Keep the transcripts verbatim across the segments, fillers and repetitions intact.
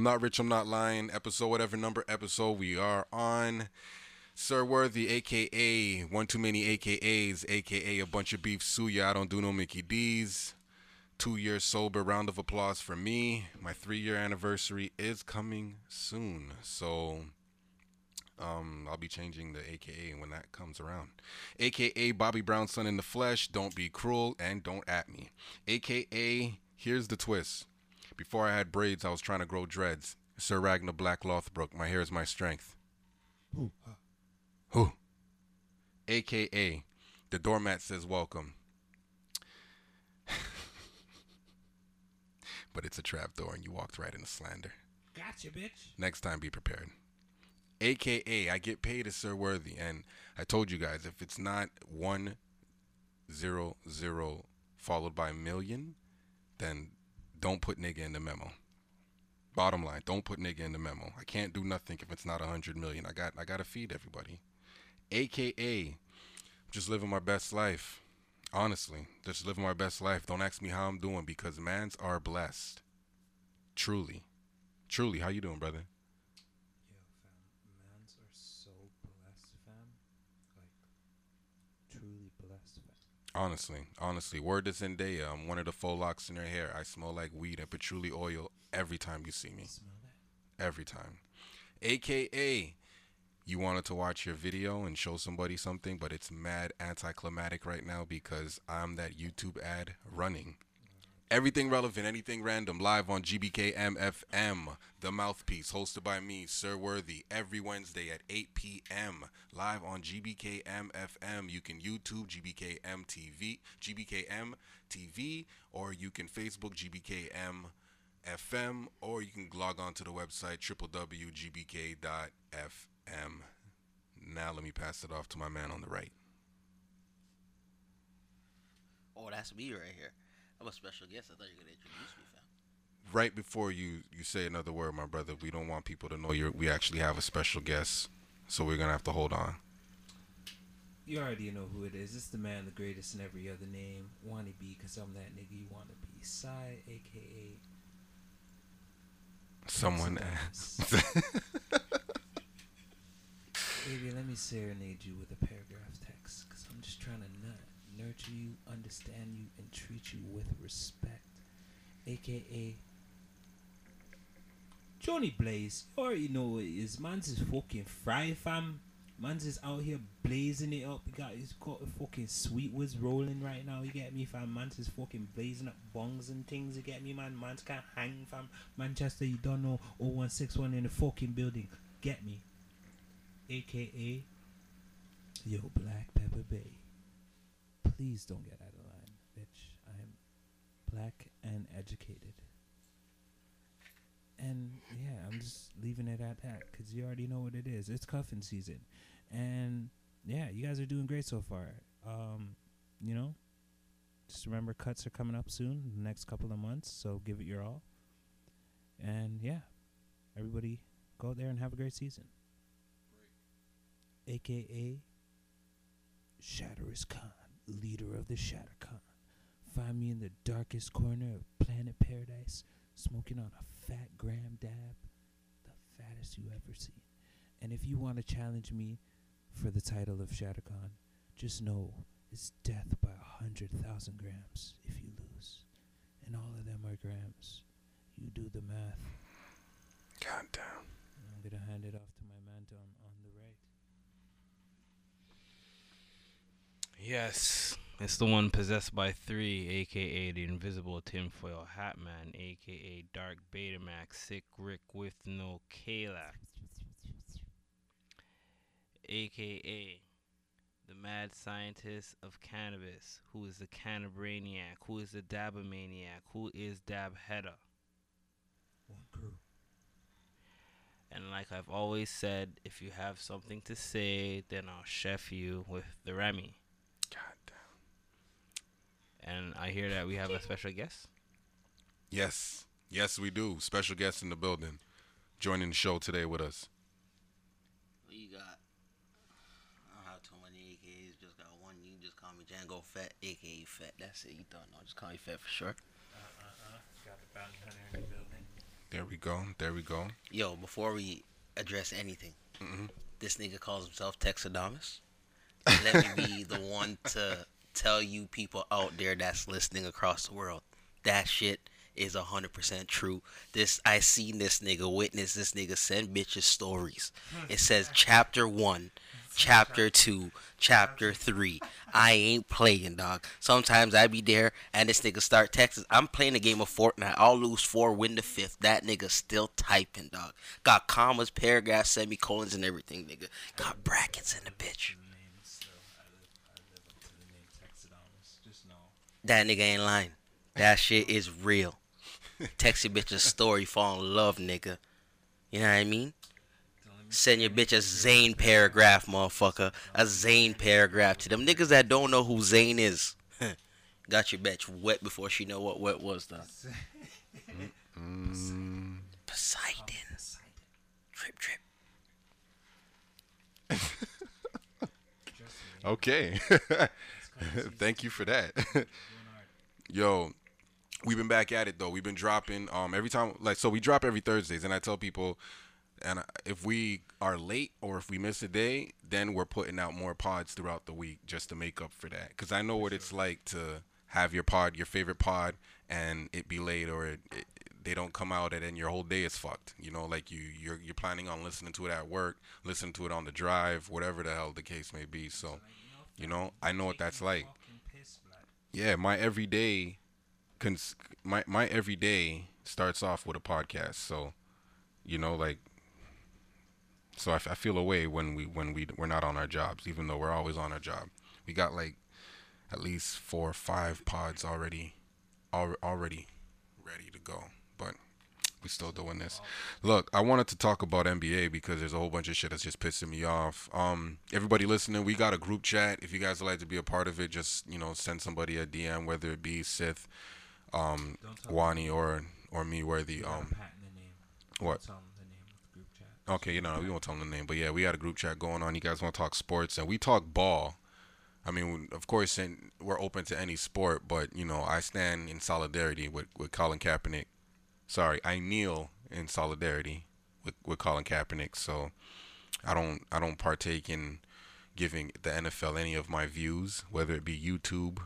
I'm Not Rich, I'm Not Lying, episode, whatever number episode we are on. Sir Worthy, a k a. One Too Many A K As, a k a. A Bunch of Beef, Suya, I Don't Do No Mickey D's. Two years sober, round of applause for me. My three-year anniversary is coming soon, so um, I'll be changing the a k a when that comes around. a k a. Bobby Brown's Son in the Flesh, Don't Be Cruel, and Don't At Me. a k a. Here's the Twist. Before I had braids, I was trying to grow dreads. Sir Ragnar Black Lothbrok, my hair is my strength. Ooh. Who? a k a. The doormat says welcome. But it's a trap door and you walked right into slander. Gotcha, bitch. Next time, be prepared. a k a. I get paid as Sir Worthy. And I told you guys, if it's not one, zero, zero, followed by a million, then don't put nigga in the memo. Bottom line, don't put nigga in the memo. I can't do nothing if it's not a hundred million. I got I gotta feed everybody. a k a. Just living my best life. Honestly, just living my best life. Don't ask me how I'm doing because mans are blessed. Truly. Truly, how you doing, brother? Yo, fam. Mans are so blessed, fam. Like, truly blessed, fam. Honestly, honestly, word to Zendaya, I'm one of the faux locks in her hair. I smell like weed and patchouli oil every time you see me. Smell that? Every time. a k a. You wanted to watch your video and show somebody something, but it's mad anticlimactic right now because I'm that YouTube ad running. Everything relevant, anything random, live on G B K M F M, The Mouthpiece, hosted by me, Sir Worthy, every Wednesday at eight p m, live on G B K M F M. You can YouTube G B K M T V, G B K M T V, or you can Facebook G B K M F M, or you can log on to the website w w w dot g b k dot f m. Now let me pass it off to my man on the right. Oh, that's me right here. I'm a special guest. I thought you were going to introduce me, fam. Right before you, you say another word, my brother, we don't want people to know you're, we actually have a special guest, so we're going to have to hold on. You already know who it is. It's the man, the greatest in every other name. Wanna be, because I'm that nigga you want to be. Psy, a k a. Someone asked. Baby, let me serenade you with a paragraph text, because I'm just trying to nut. Nurture you, understand you, and treat you with respect. a k a. Johnny Blaze, you already know what it is. Man's is fucking fry, fam. Man's is out here blazing it up. He got, he's got a fucking Sweet Woods rolling right now, you get me, fam. Man's is fucking blazing up bongs and things, you get me, man. Man's can't hang, fam. Manchester, you don't know, oh one six one in the fucking building. Get me. a k a. Yo, Black Pepper Bay. Please don't get out of line, bitch. I'm black and educated. And, yeah, I'm just leaving it at that because you already know what it is. It's cuffing season. And, yeah, you guys are doing great so far. Um, you know, just remember cuts are coming up soon, the next couple of months, so give it your all. And, yeah, everybody go out there and have a great season. Great. a k a. Shatterers Khan. Leader of the Shattercon. Find me in the darkest corner of planet paradise, smoking on a fat gram dab, the fattest you ever seen. And if you want to challenge me for the title of Shattercon, just know it's death by a hundred thousand grams if you lose. And all of them are grams. You do the math. God damn. I'm gonna hand it off to my man on, on the right. Yes, it's the one possessed by three, a k a the invisible tinfoil hat man, a k a. Dark Betamax, Sick Rick with no Kalax, a k a the mad scientist of cannabis, who is the cannabraniac, who is the dabomaniac, who is Dabheda. One crew. And like I've always said, if you have something to say, then I'll chef you with the Remy. And I hear that we have a special guest. Yes. Yes, we do. Special guest in the building. Joining the show today with us. What you got? I don't have too many A K As. Just got one. You can just call me Django Fett, a k a. Fett. That's it. You don't know. Just call me Fett for sure. Uh-uh-uh. Got the bounty hunter in the building. There we go. There we go. Yo, before we address anything, mm-hmm. this nigga calls himself Texodamus. Let me be the one to tell you people out there that's listening across the world, that shit is one hundred percent true. This I seen this nigga, witness this nigga send bitches stories. It says chapter one, chapter two, chapter three. I ain't playing, dog. Sometimes I be there and this nigga start texting. I'm playing a game of Fortnite. I'll lose four, win the fifth. That nigga still typing, dog. Got commas, paragraphs, semicolons, and everything, nigga. Got brackets in the bitch. That nigga ain't lying. That shit is real. Text your bitch a story, fall in love, nigga. You know what I mean? Send your bitch a Zane paragraph, motherfucker. A Zane paragraph to them niggas that don't know who Zane is. Got your bitch wet before she know what wet was, though. Mm-hmm. Poseidon. Trip, trip. Okay. Thank you for that. Yo, we've been back at it, though. We've been dropping um every time. Like, so we drop every Thursdays, and I tell people, and if we are late or if we miss a day, then we're putting out more pods throughout the week just to make up for that. Because I know what it's like to have your pod, your favorite pod, and it be late or it, it, they don't come out, and then your whole day is fucked. You know, like you you're you're planning on listening to it at work, listening to it on the drive, whatever the hell the case may be. So, you know, I know what that's like. Yeah, my everyday, cons- my my everyday starts off with a podcast. So, you know, like, so I, f- I feel a way when we when we we're not on our jobs, even though we're always on our job. We got like at least four or five pods already, al- already ready to go, but we still doing this. Look, I wanted to talk about N B A because there's a whole bunch of shit that's just pissing me off. Um, everybody listening, we got a group chat. If you guys would like to be a part of it, just, you know, send somebody a D M, whether it be Sith, um, Wani, or or me, Worthy. Um, what? Okay, you know, we won't tell them the name, but yeah, we got a group chat going on. You guys want to talk sports, and we talk ball. I mean, of course, and we're open to any sport, but, you know, I stand in solidarity with, with Colin Kaepernick. Sorry, I kneel in solidarity with, with Colin Kaepernick. So I don't I don't partake in giving the N F L any of my views, whether it be YouTube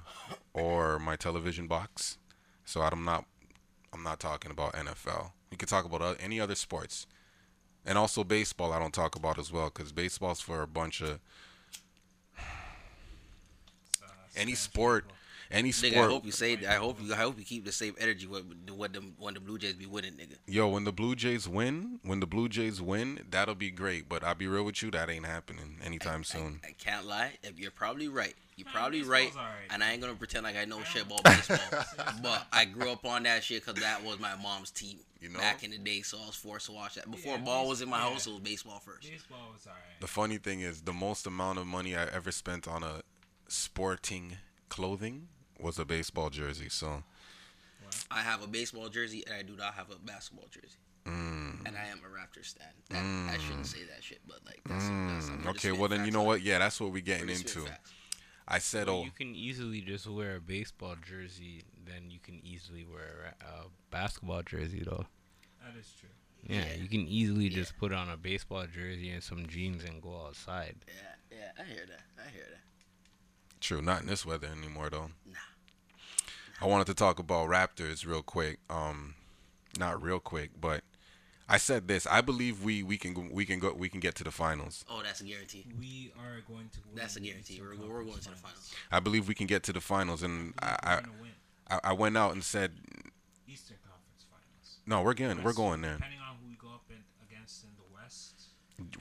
or my television box. So I'm not I'm not talking about N F L. You can talk about any other sports, and also baseball. I don't talk about as well because baseball's for a bunch of uh, any sport. Any sport. Nigga, I hope you say that. I hope you. I hope you keep the same energy when, when the when the Blue Jays be winning, nigga. Yo, when the Blue Jays win, when the Blue Jays win, that'll be great. But I'll be real with you, that ain't happening anytime I, soon. I, I can't lie. You're probably right. You're probably right, right, and I ain't gonna pretend like I know shit about baseball. But I grew up on that shit because that was my mom's team, you know, back in the day. So I was forced to watch that. Before yeah, ball was in my yeah. house, it was baseball first. Baseball was alright. The funny thing is, the most amount of money I ever spent on a sporting clothing was a baseball jersey, so wow. I have a baseball jersey and I do not have a basketball jersey, mm. and I am a Raptors stan. That, mm. I shouldn't say that shit, but like, that's, mm. that's, that's okay. Well, then you know what? Yeah, that's what we're getting into. I said, well, oh, you can easily just wear a baseball jersey, then you can easily wear a, a basketball jersey, though. That is true. Yeah, yeah. You can easily yeah. just put on a baseball jersey and some jeans and go outside. Yeah, yeah, I hear that. I hear that. True, not in this weather anymore though. Nah. I wanted to talk about Raptors real quick. Um, not real quick, but I said this. I believe we, we can we can go we can get to the finals. Oh, that's a guarantee. We are going to. Win that's a guarantee. We're, we're going to the finals. I believe we can get to the finals, and I I, I, I went out and said. Eastern Conference Finals. No, we're going. We're going there. Depending on who we go up in, against in the West.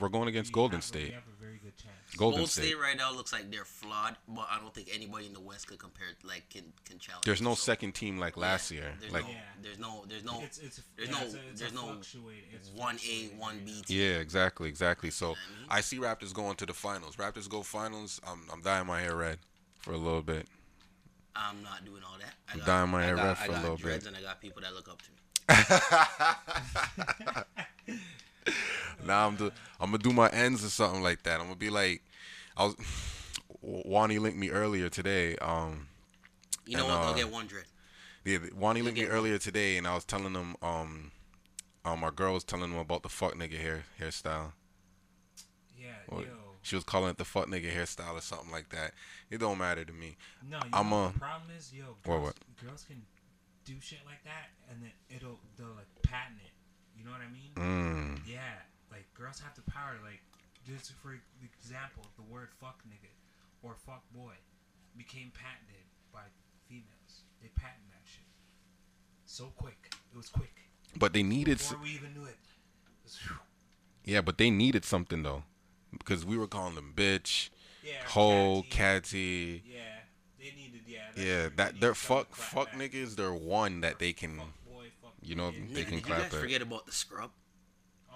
We're going against we Golden have, State. We have a very good chance. Golden, Golden State. State right now looks like they're flawed, but I don't think anybody in the West could compare, like, can, can challenge. There's no so. second team like last yeah. year. There's like no, yeah. there's no, there's no, it's, it's, there's yeah, no, it's a, it's there's no one A, one B team. Yeah, exactly, exactly. So you know what I mean? I see Raptors going to the finals. Raptors go finals. I'm, I'm dyeing my hair red for a little bit. I'm not doing all that. I got, I'm dyeing my I hair got, red for I got a little dreads bit. And I got people that look up to me. Nah, I'm do, I'm gonna do my ends or something like that. I'm gonna be like, I was. Wani linked me earlier today. Um, you know and, what? I'll uh, get one dread. Yeah, Wani linked me one. earlier today, and I was telling him, um, um, our girl was telling him about the fuck nigga hair hairstyle. Yeah, or yo. She was calling it the fuck nigga hairstyle or something like that. It don't matter to me. No, you I'm know what a, the problem is, yo, girls, what, what? girls can do shit like that, and then it'll they'll like patent it. You know what I mean? Mm. Yeah, like girls have the power. Like just for example, the word fuck nigga or fuck boy became patented by females. They patented that shit so quick. It was quick. But they needed. Before we even knew it. It was, yeah, but they needed something though, because we were calling them bitch, yeah, hoe, catty. Yeah, they needed. Yeah. Yeah, that their fuck fuck back. Niggas. They're one that they can. Fuck boy, fuck you know niggas. They yeah, can did clap. You guys forget about the scrub.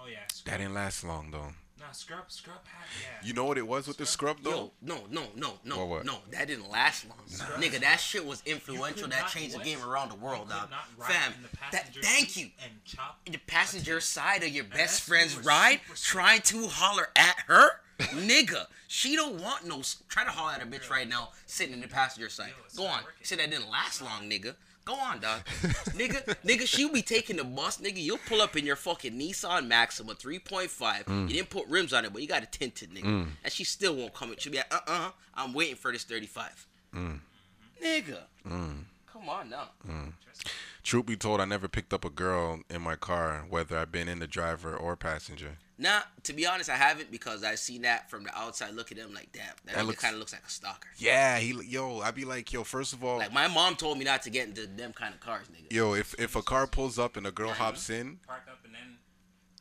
Oh yeah. Scrub. That didn't last long though. Nah, scrub, scrub hat, yeah. You know what it was with scrub? The scrub, though? Yo, no, no, no, no, what, what? no. That didn't last long. Nah. Nigga, that shit was influential. That changed what? the game around the world, dog. Fam, that, thank you. In the passenger side of your best friend's ride, trying to holler at her? Nigga, she don't want no... Try to holler at a bitch right now, sitting in the passenger side. Yo, go on. Say that didn't last long, nigga. Go on, dog. nigga, nigga, she'll be taking the bus, nigga. You'll pull up in your fucking Nissan Maxima three point five. Mm. You didn't put rims on it, but you got a tinted, nigga. Mm. And she still won't come in. She'll be like, uh-uh, I'm waiting for this thirty-five. Mm. Nigga. Mm. Come on now. Mm. Truth be told, I never picked up a girl in my car, whether I've been in the driver or passenger. Nah, to be honest, I haven't, because I've seen that from the outside looking at him like, damn, that, that looks, kind of looks like a stalker. Yeah, he, yo, I'd be like, yo, first of all. Like, my mom told me not to get into them kind of cars, nigga. Yo, if, if a car pulls up and a girl hops in. Park up and then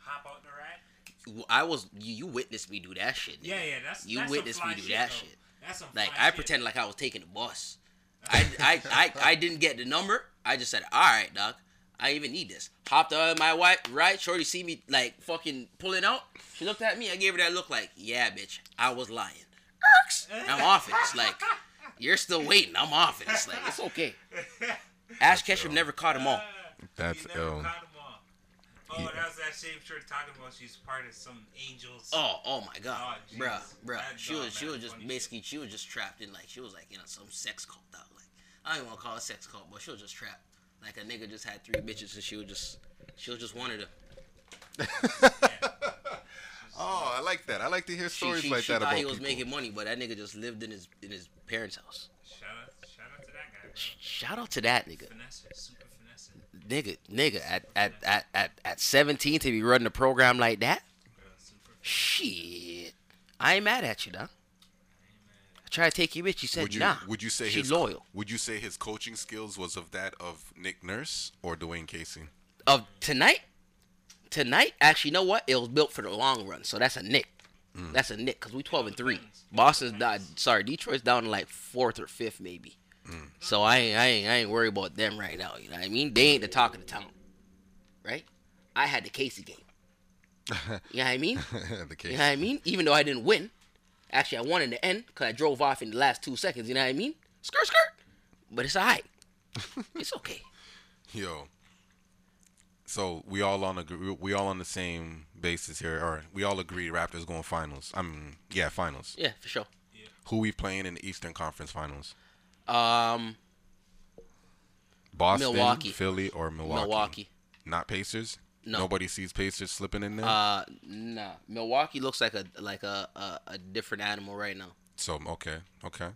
hop out the ride. I was, you, you witnessed me do that shit, nigga. Yeah, yeah, that's You that's witnessed me do shit, that though. shit. That's like, I shit. pretended like I was taking the bus. I, I, I, I didn't get the number. I just said, all right, doc. I even need this. Hopped out of my wife, right? Shorty see me, like, fucking pulling out. She looked at me. I gave her that look like, yeah, bitch, I was lying. Irks. I'm off it. It's like, you're still waiting. I'm off it. It's like, it's okay. Ash Ketchum never caught them all. That's ill. Never caught them all. Oh, yeah. That was that same short talking about she's part of some angels. Oh, oh my God. Oh, bruh, bruh. That's she was, she was just, basically, shit. she was just trapped in, like, she was, like, you know, some sex cult. Out. Like, I don't even want to call it sex cult, but she was just trapped. Like a nigga just had three bitches and she was just, she was just one of them. Oh, I like that. I like to hear stories she, she, like she that about people. She thought he was making money, but that nigga just lived in his in his parents' house. Shout out, shout out to that guy, bro. Shout out to that nigga. Finesse, super finesse. Nigga, nigga, at at, at at at seventeen to be running a program like that. Bro, shit, I ain't mad at you, dog. Try to take your bitch. He said, would you, nah. Would you say she's loyal? Would you say his coaching skills was of that of Nick Nurse or Dwayne Casey? Of tonight? Tonight? Actually, you know what? It was built for the long run. So that's a Nick. Mm. That's a Nick because we twelve and three. Boston's died. Sorry, Detroit's down to like fourth or fifth maybe. Mm. So I ain't, I, ain't, I ain't worried about them right now. You know what I mean? They ain't the talk of the town. Right? I had the Casey game. You know what I mean? the Casey. You know what I mean? Even though I didn't win. Actually, I won in the end because I drove off in the last two seconds. You know what I mean? Skirt, skirt. But it's all right. It's okay. Yo. So we all on a, we all on the same basis here. All right, we all agree Raptors going finals. I mean, yeah, finals. Yeah, for sure. Yeah. Who we playing in the Eastern Conference Finals? Um. Boston, Milwaukee. Philly, or Milwaukee? Milwaukee. Not Pacers. No. Nobody sees Pacers slipping in there. Uh, nah. Milwaukee looks like a like a, a, a different animal right now. So okay, okay.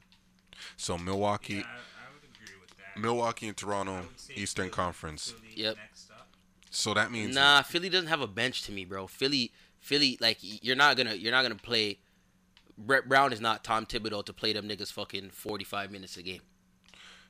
So Milwaukee. Yeah, I, I would agree with that. Milwaukee and Toronto, Eastern Philly, Conference. Philly yep. Next up. So that means nah. It, Philly doesn't have a bench to me, bro. Philly, Philly, like you're not gonna you're not gonna play. Brett Brown is not Tom Thibodeau to play them niggas fucking forty-five minutes a game.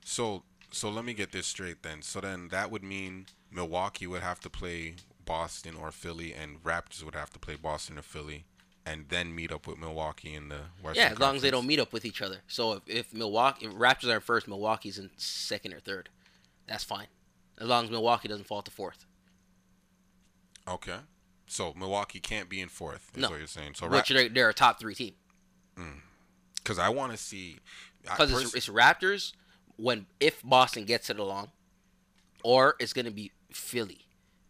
So so let me get this straight then. So then that would mean Milwaukee would have to play Boston or Philly, and Raptors would have to play Boston or Philly, and then meet up with Milwaukee in the Western Yeah, as Conference. Long as they don't meet up with each other. So if, if Milwaukee, if Raptors are first, Milwaukee's in second or third. That's fine, as long as Milwaukee doesn't fall to fourth. Okay, so Milwaukee can't be in fourth. Is no. what you're saying. So Raptors, they're, they're a top three team. Because mm. I want to see. Because pers- it's, it's Raptors when if Boston gets it along, or it's gonna be Philly.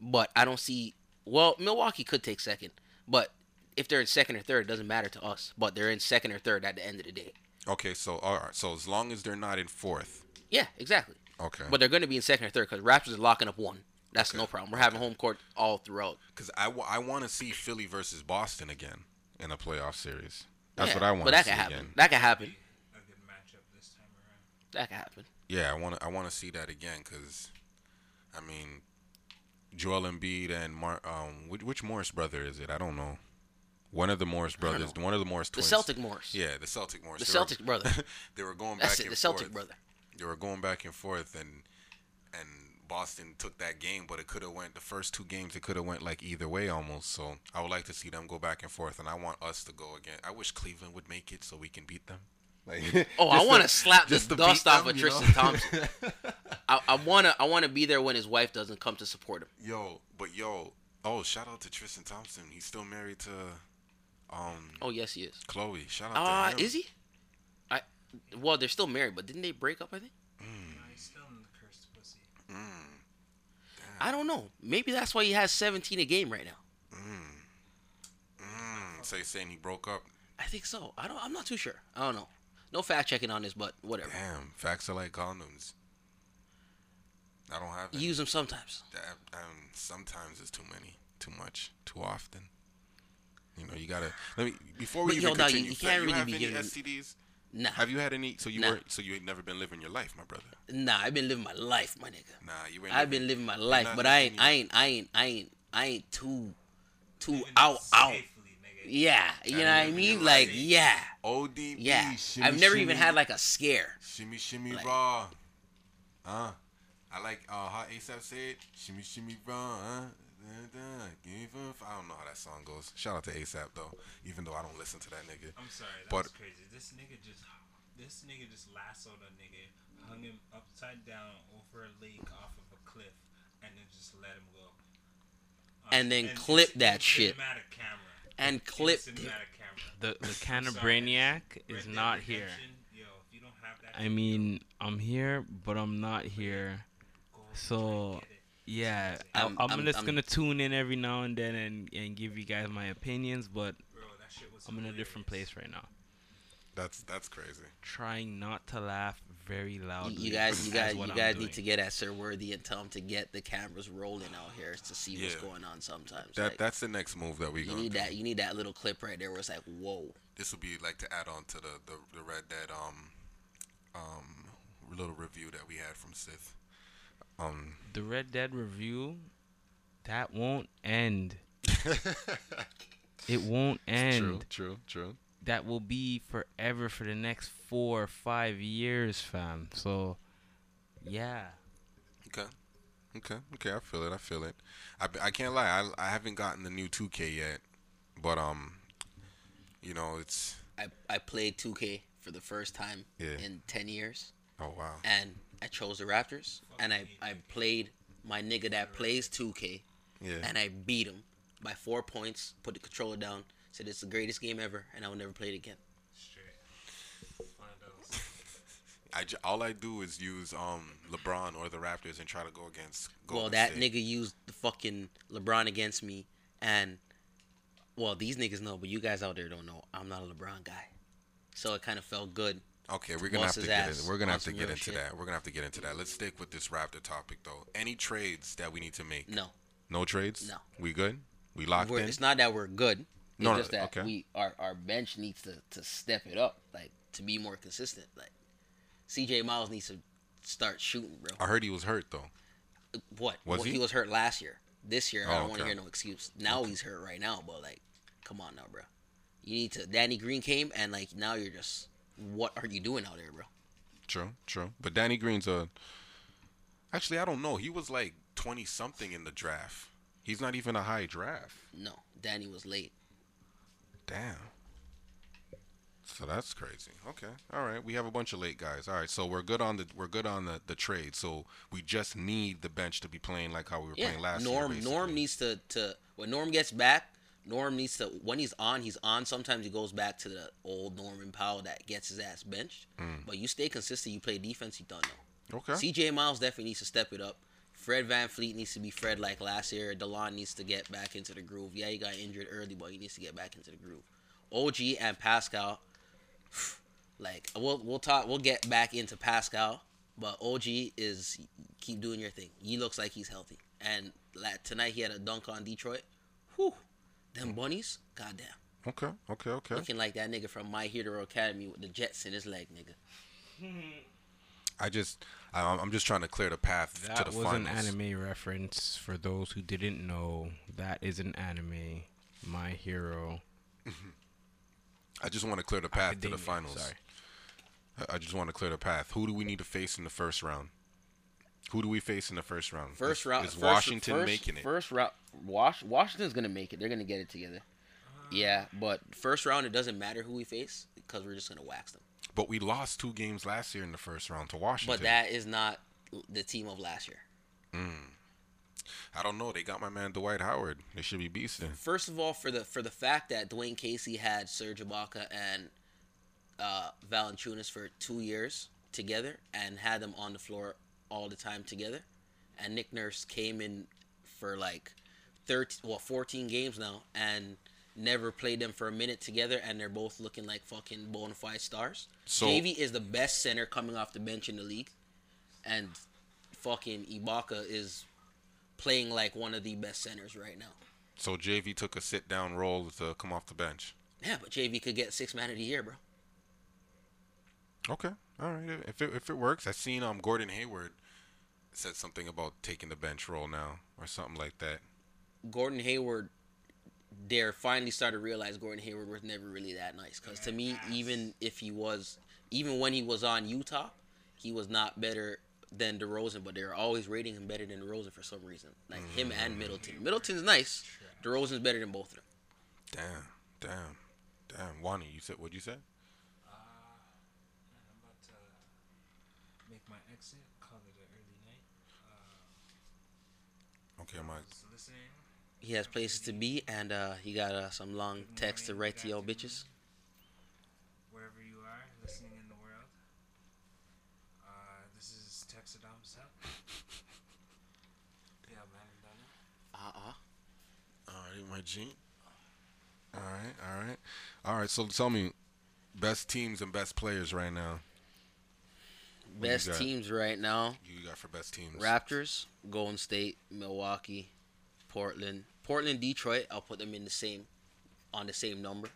But I don't see – well, Milwaukee could take second. But if they're in second or third, it doesn't matter to us. But they're in second or third at the end of the day. Okay, so all right. So as long as they're not in fourth. Yeah, exactly. Okay. But they're going to be in second or third because Raptors are locking up one. That's okay. No problem. We're having home court all throughout. Because I, w- I want to see Philly versus Boston again in a playoff series. That's yeah, what I want to see happen. again. That could happen. A good matchup this time around. That could happen. Yeah, I want to I want to see that again because, I mean, Joel Embiid and Mar- um, which, which Morris brother is it? I don't know. One of the Morris brothers, one of the Morris twins. The Celtic Morris. Yeah, the Celtic Morris. The they Celtic were, brother. They were going That's back it, and the forth. The Celtic brother. They were going back and forth, and and Boston took that game, but it could have went the first two games. It could have went like either way almost. So I would like to see them go back and forth, and I want us to go again. I wish Cleveland would make it so we can beat them. Like, oh, I want to slap the dust off of Tristan know? Thompson. I, I wanna, I wanna be there when his wife doesn't come to support him. Yo, but yo, oh, shout out to Tristan Thompson. He's still married to. Um, oh yes, he is. Chloe, shout out uh, to him. Is he? I well, they're still married, but didn't they break up? I think. Mm. No, he's still in the cursed pussy. Mm. I don't know. Maybe that's why he has seventeen a game right now. Mm. Mm. So you're saying he broke up? I think so. I don't. I'm not too sure. I don't know. No fact checking on this, but whatever. Damn, facts are like condoms. I don't have. You use them sometimes. I, um, sometimes it's too many, too much, too often. You know, you gotta let me before we but even yo, continue. No, you, you can't have really you have be any giving, S T Ds? Nah. Have you had any? So you nah. were so you ain't never been living your life, my brother. Nah, I've been living my life, my nigga. Nah, you ain't. I've been living my life, but I ain't, I ain't, I ain't, I ain't, I ain't too, too out, out. Yeah, you I know what I mean. Like, life. yeah, O D B. Yeah, shimmy, I've never shimmy. even had like a scare. Shimmy, shimmy, like, raw. Huh? I like uh, how ASAP said, shimmy, shimmy, raw. Huh? I don't know how that song goes. Shout out to ASAP though, even though I don't listen to that nigga. I'm sorry, that but, was crazy. This nigga just, this nigga just lassoed a nigga, hung him upside down over a lake off of a cliff, and then just let him go. Um, and then and clip just, that shit. Cinematic camera. And, and clip the the, the Canabraniac is Red not here. Yo, you don't have that I mean, I'm here, but I'm not here. So. Yeah, I'm, I'm, I'm just I'm, gonna tune in every now and then and, and give you guys my opinions, but bro, that shit was I'm hilarious. in a different place right now. That's that's crazy. Trying not to laugh very loudly. You guys, you guys, you guys need to get at Sir Worthy and tell him to get the cameras rolling out here to see yeah. what's going on. Sometimes that like, that's the next move that we. You need do. that. You need that little clip right there where it's like, whoa. This would be like to add on to the the, the Red Dead um um little review that we had from Sith. Um, the Red Dead review, that won't end. It won't end. True, true, true. That will be forever for the next four or five years, fam. So, yeah. Okay, okay, okay. I feel it. I feel it. I, I can't lie. I I haven't gotten the new two K yet, but um, you know it's. I I played two K for the first time yeah. in ten years. Oh wow. And. I chose the Raptors, and I, I played my nigga that plays two K, yeah. and I beat him by four points, put the controller down, said it's the greatest game ever, and I will never play it again. Straight. One of those. I j- all I do is use um LeBron or the Raptors and try to go against Golden Well, that State. Nigga used the fucking LeBron against me, and, well, these niggas know, but you guys out there don't know. I'm not a LeBron guy, so it kind of felt good. Okay, we're gonna have to get in. We're gonna have to get into that. We're gonna have to get into that. Let's stick with this Raptor topic though. Any trades that we need to make? No. No trades? No. We good? We locked in? It's not that we're good. It's just that we our our bench needs to, to step it up, like to be more consistent. Like C J Miles needs to start shooting, bro. I heard he was hurt though. What? Was he? He was hurt last year. This year I don't want to hear no excuse. Now he's hurt right now, but like, come on now, bro. You need to. Danny Green came and like now you're just. What are you doing out there, bro? True, true. But Danny Green's a... Actually, I don't know. He was like twenty-something in the draft. He's not even a high draft. No, Danny was late. Damn. So that's crazy. Okay, all right. We have a bunch of late guys. All right, so we're good on the we're good on the, the trade. So we just need the bench to be playing like how we were yeah, playing last Norm, year. Basically. Norm needs to, to... When Norm gets back... Norm needs to, when he's on, he's on. Sometimes he goes back to the old Norman Powell that gets his ass benched. Mm. But you stay consistent. You play defense. You don't know. Okay. C J Miles definitely needs to step it up. Fred VanVleet needs to be Fred like last year. DeLon needs to get back into the groove. Yeah, he got injured early, but he needs to get back into the groove. O G and Pascal, like, we'll we'll talk. We'll get back into Pascal. But O G is, keep doing your thing. He looks like he's healthy. And like, tonight he had a dunk on Detroit. Whew. Them bunnies, goddamn. Okay, okay, okay. Looking like that nigga from My Hero Academy with the jets in his leg, nigga. I just, I, I'm just trying to clear the path that to the finals. That was an anime reference for those who didn't know. That is an anime. My Hero. I just want to clear the path Academia. to the finals. Sorry. I, I just want to clear the path. Who do we need to face in the first round? Who do we face in the first round? First round is, is first, Washington first, making it. First round, Wash, Washington's gonna make it. They're gonna get it together. Yeah, but first round it doesn't matter who we face because we're just gonna wax them. But we lost two games last year in the first round to Washington. But that is not the team of last year. Mm. I don't know. They got my man Dwight Howard. They should be beasting. First of all, for the for the fact that Dwayne Casey had Serge Ibaka and uh, Valanciunas for two years together and had them on the floor all the time together, and Nick Nurse came in for like thirteen, well, fourteen games now and never played them for a minute together, and they're both looking like fucking bona fide stars. So, J V is the best center coming off the bench in the league, and fucking Ibaka is playing like one of the best centers right now. So J V took a sit-down role to come off the bench. Yeah, but J V could get six man of the year, bro. Okay, all right. If it if it works, I seen um Gordon Hayward said something about taking the bench role now or something like that. Gordon Hayward. There finally started to realize Gordon Hayward was never really that nice. Because to me, even if he was, even when he was on Utah, he was not better than DeRozan. But they were always rating him better than DeRozan for some reason. Like mm. him and Middleton. Middleton's nice. DeRozan's better than both of them. Damn, damn, damn. Wani, you said what you said? Uh, man, I'm about to make my exit. Call it an early night. Uh, okay, my. Listening. He has places to be, and uh, he got uh, some long texts to write to y'all bitches. Wherever you are, listening in the world, uh, this is Texadam's help. Yeah, man, done it. Uh-uh. All right, my G. All right, all right. All right, so tell me, best teams and best players right now. What best teams right now. You got for best teams. Raptors, Golden State, Milwaukee, Portland. Portland, Detroit, I'll put them in the same, on the same number.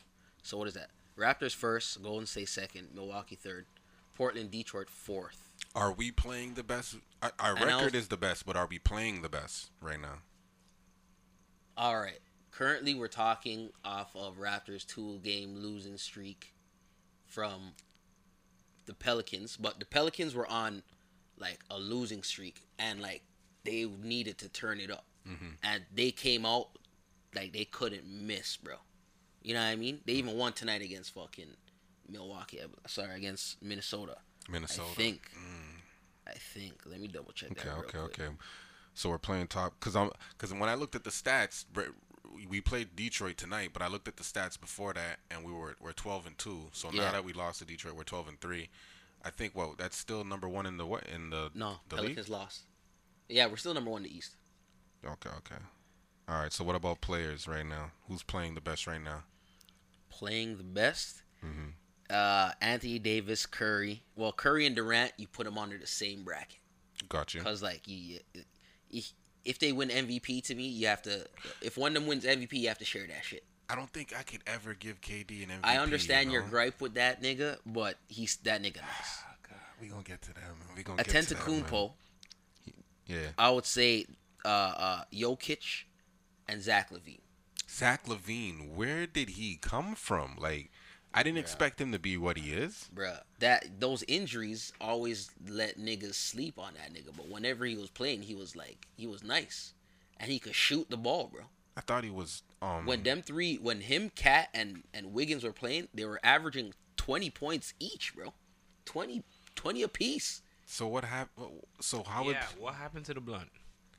So what is that? Raptors first, Golden State second, Milwaukee third, Portland, Detroit fourth. Are we playing the best? Our, our record was, is the best, but are we playing the best right now? All right. Currently, we're talking off of Raptors' two-game losing streak from the Pelicans, but the Pelicans were on, like, a losing streak, and, like, they needed to turn it up. Mm-hmm. And they came out like they couldn't miss, bro. You know what I mean? They mm-hmm. even won tonight against fucking Milwaukee. Sorry, against Minnesota. Minnesota. I think. Mm. I think. Let me double check okay, that. Okay, okay, okay. So we're playing top because I'm because when I looked at the stats, we played Detroit tonight, but I looked at the stats before that, and we were we're twelve and two. So yeah. Now that we lost to Detroit, we're twelve and three. I think. Well, that's still number one in the what in the no the Pelicans league? Lost. Yeah, we're still number one in the East. Okay, okay. All right, so what about players right now? Who's playing the best right now? Playing the best? Mm-hmm. Uh, Anthony Davis, Curry. Well, Curry and Durant, you put them under the same bracket. Gotcha. Because, like, you, you, if they win M V P to me, you have to – if one of them wins M V P, you have to share that shit. I don't think I could ever give K D an M V P. I understand you know? your gripe with that nigga, but he's that nigga nice. Oh, God. We're going to get to that, man. We're going to get to that, Antetokounmpo. Yeah. I would say – Uh, uh, Jokic and Zach LaVine. Zach LaVine, where did he come from? Like, I didn't Bruh. expect him to be what he is. Bruh, that those injuries always let niggas sleep on that nigga. But whenever he was playing, he was like, he was nice, and he could shoot the ball, bro. I thought he was. Um... When them three, when him, Cat, and and Wiggins were playing, they were averaging twenty points each, bro, twenty, twenty apiece. So what happened? So how? Yeah, it... what happened to the blunt?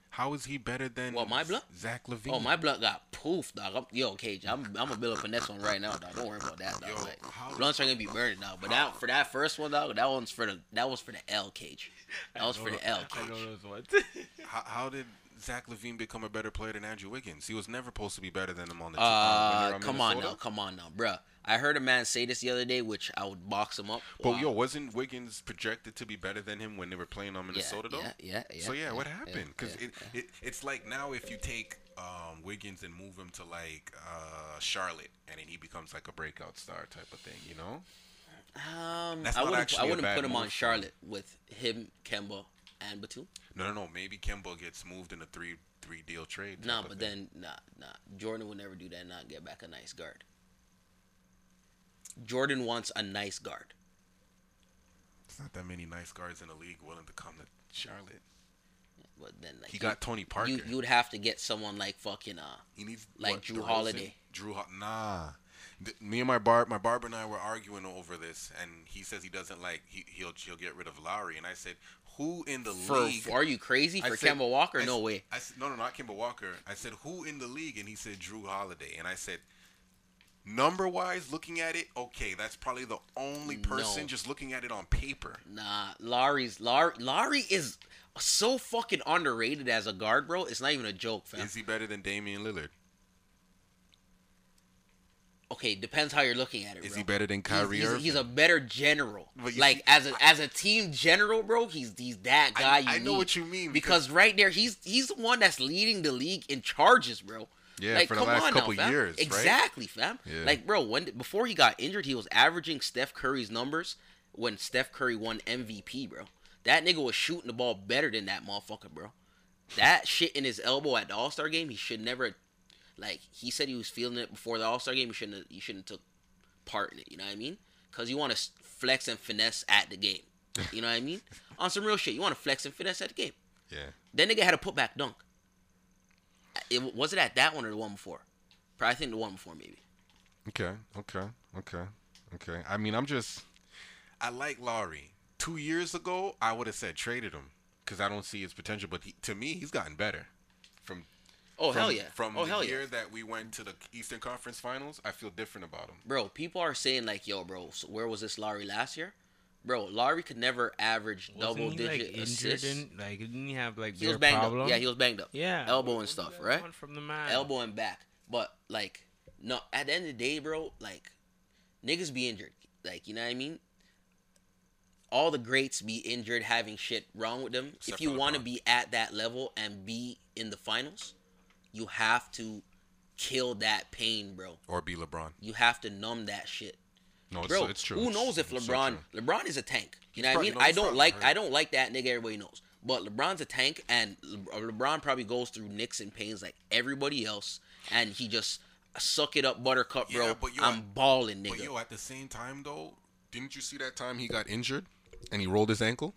How is he better than well, my blunt? Zach LaVine? Oh, my blunt got poofed, dog. I'm, yo, Cage, I'm I'm going to build up on this one right now, dog. Don't worry about that, dog. Yo, like, how, blunts are going to be burning, dog. But how, that, for that first one, dog, that one's for the that was for the L, Cage. That was for the L, Cage. how, how did Zach LaVine become a better player than Andrew Wiggins? He was never supposed to be better than him on the team. Uh, come on now, come on now, bruh. I heard a man say this the other day, which I would box him up. But wow. yo, wasn't Wiggins projected to be better than him when they were playing on Minnesota yeah, though? Yeah, yeah, yeah. So yeah, yeah what happened? Because yeah, yeah, it, it it's like now if you take um, Wiggins and move him to like uh, Charlotte, and then he becomes like a breakout star type of thing, you know? Um, That's I not wouldn't I wouldn't put him move. on Charlotte with him, Kemba, and Batum. No, no, no. Maybe Kemba gets moved in a three three deal trade. Nah, but then nah, nah. Jordan would never do that and not get back a nice guard. Jordan wants a nice guard. There's not that many nice guards in the league willing to come to Charlotte. Yeah, but then like, he you, got Tony Parker. You, you'd have to get someone like fucking uh, he needs, like what, Drew Holiday. Drew Nah. The, me and my bar, my barber and I were arguing over this, and he says he doesn't like he he'll he'll get rid of Lowry, and I said, who in the for, league? Are you crazy for said, Kemba Walker? I, no way. I, I, no, no, not Kemba Walker. I said, who in the league? And he said Drew Holiday, and I said, number wise, looking at it, okay, that's probably the only person no. just looking at it on paper. Nah, Lowry's Lowry, Lowry is so fucking underrated as a guard, bro. It's not even a joke, fam. Is he better than Damian Lillard? Okay, depends how you're looking at it. Is bro. he better than Kyrie? He's, he's, he's a better general. Like see, as a I, as a team general, bro, he's he's that guy. I, you I need. know what you mean because, because right there, he's he's the one that's leading the league in charges, bro. Yeah, like, for the last couple now, years, fam. Right? Exactly, fam. Yeah. Like, bro, when before he got injured, he was averaging Steph Curry's numbers when Steph Curry won M V P, bro. That nigga was shooting the ball better than that motherfucker, bro. That shit in his elbow at the All Star game, he should never. Like, he said he was feeling it before the All-Star game. You shouldn't have, you shouldn't have took part in it. You know what I mean? Because you want to flex and finesse at the game. You know what I mean? On some real shit, you want to flex and finesse at the game. Yeah. That nigga had a putback dunk. It, was it at that one or the one before? Probably I think the one before, maybe. Okay, okay, okay, okay. I mean, I'm just... I like Lowry. Two years ago, I would have said traded him because I don't see his potential. But he, to me, he's gotten better from... Oh, from, hell yeah. From oh, the hell year yeah. that we went to the Eastern Conference Finals, I feel different about him. Bro, people are saying, like, yo, bro, so where was this Lowry last year? Bro, Lowry could never average double-digit like, assists. In, like, didn't he have, like, he was banged problem? up. Yeah, he was banged up. Yeah. Elbow well, and stuff, right? From the man. Elbow and back. But, like, no, at the end of the day, bro, like, niggas be injured. Like, you know what I mean? All the greats be injured, having shit wrong with them. Except if you want to be at that level and be in the finals... You have to kill that pain, bro. Or be LeBron. You have to numb that shit. No, it's, bro, it's true. Who knows if it's LeBron... So LeBron is a tank. You know what I mean? I don't like I don't like that nigga. Everybody knows. But LeBron's a tank, and Le- LeBron probably goes through nicks and pains like everybody else, and he just suck it up, buttercup, bro. Yeah, but yo, I'm balling, nigga. But yo, at the same time, though, didn't you see that time he got injured and he rolled his ankle?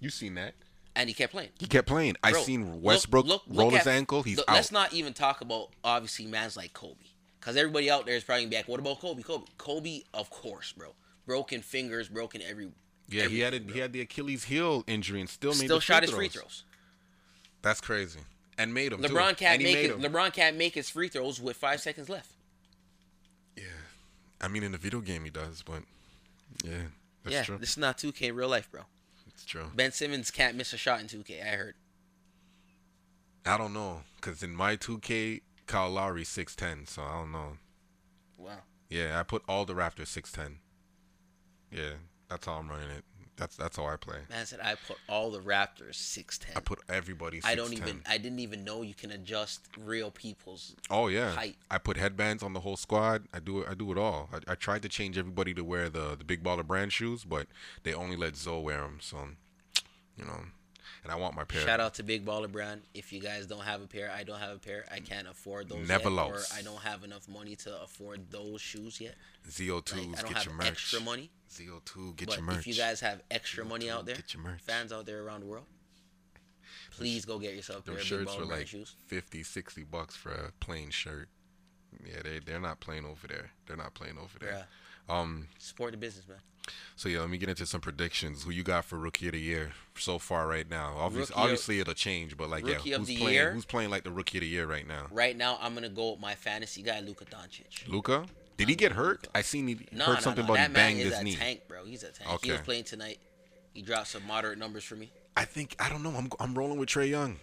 You seen that. And he kept playing. He kept playing. Bro, I seen Westbrook look, look, look roll at, his ankle. He's look, out. Let's not even talk about, obviously, man's like Kobe. Because everybody out there is probably back. What about Kobe? Kobe, Kobe, of course, bro. Broken fingers, broken every. Yeah, every, he had a, he had the Achilles heel injury and still made still the shot his free throws. That's crazy. And made them. LeBron can't make his, LeBron can't make his free throws with five seconds left. Yeah, I mean in the video game he does, but yeah, that's yeah, true. Yeah, this is not two K real life, bro. It's true. Ben Simmons can't miss a shot in two K, I heard. I don't know, because in my two K, Kyle Lowry six ten, so I don't know. Wow. Yeah, I put all the Raptors six ten. Yeah, that's how I'm running it. That's that's how I play. Man said I put all the Raptors six ten. I put everybody six ten. I don't even I didn't even know you can adjust real people's oh yeah height. I put headbands on the whole squad. I do it I do it all. I, I tried to change everybody to wear the the Big Baller Brand shoes, but they only let Zoe wear them. So, you know, and I want my pair. Shout out to Big Baller Brand. If you guys don't have a pair, I don't have a pair. I can't afford those. Never yet, lost. Or I don't have enough money to afford those shoes yet. Z O two's like, I don't get have your merch. Extra money. Z O two, get but your merch. If you guys have extra Z O two, money out there, get your merch. Fans out there around the world, please go get yourself a pair of Big Baller Brand like shoes. fifty, sixty bucks for a plain shirt. Yeah, they they're not playing over there. They're not playing over there. Yeah. Um, support the business, man. So yeah, let me get into some predictions. Who you got for rookie of the year so far right now? Obviously, rookie obviously of, it'll change, but like yeah, who's playing? Year, who's playing like the rookie of the year right now? Right now, I'm gonna go with my fantasy guy, Luka Doncic. Luka? Did I'm he get hurt? Luka. I seen he no, heard no, something no. about that he banged his knee. That man is a tank, bro. He's a tank. Okay. He was playing tonight. He dropped some moderate numbers for me. I think I don't know. I'm I'm rolling with Trae Young.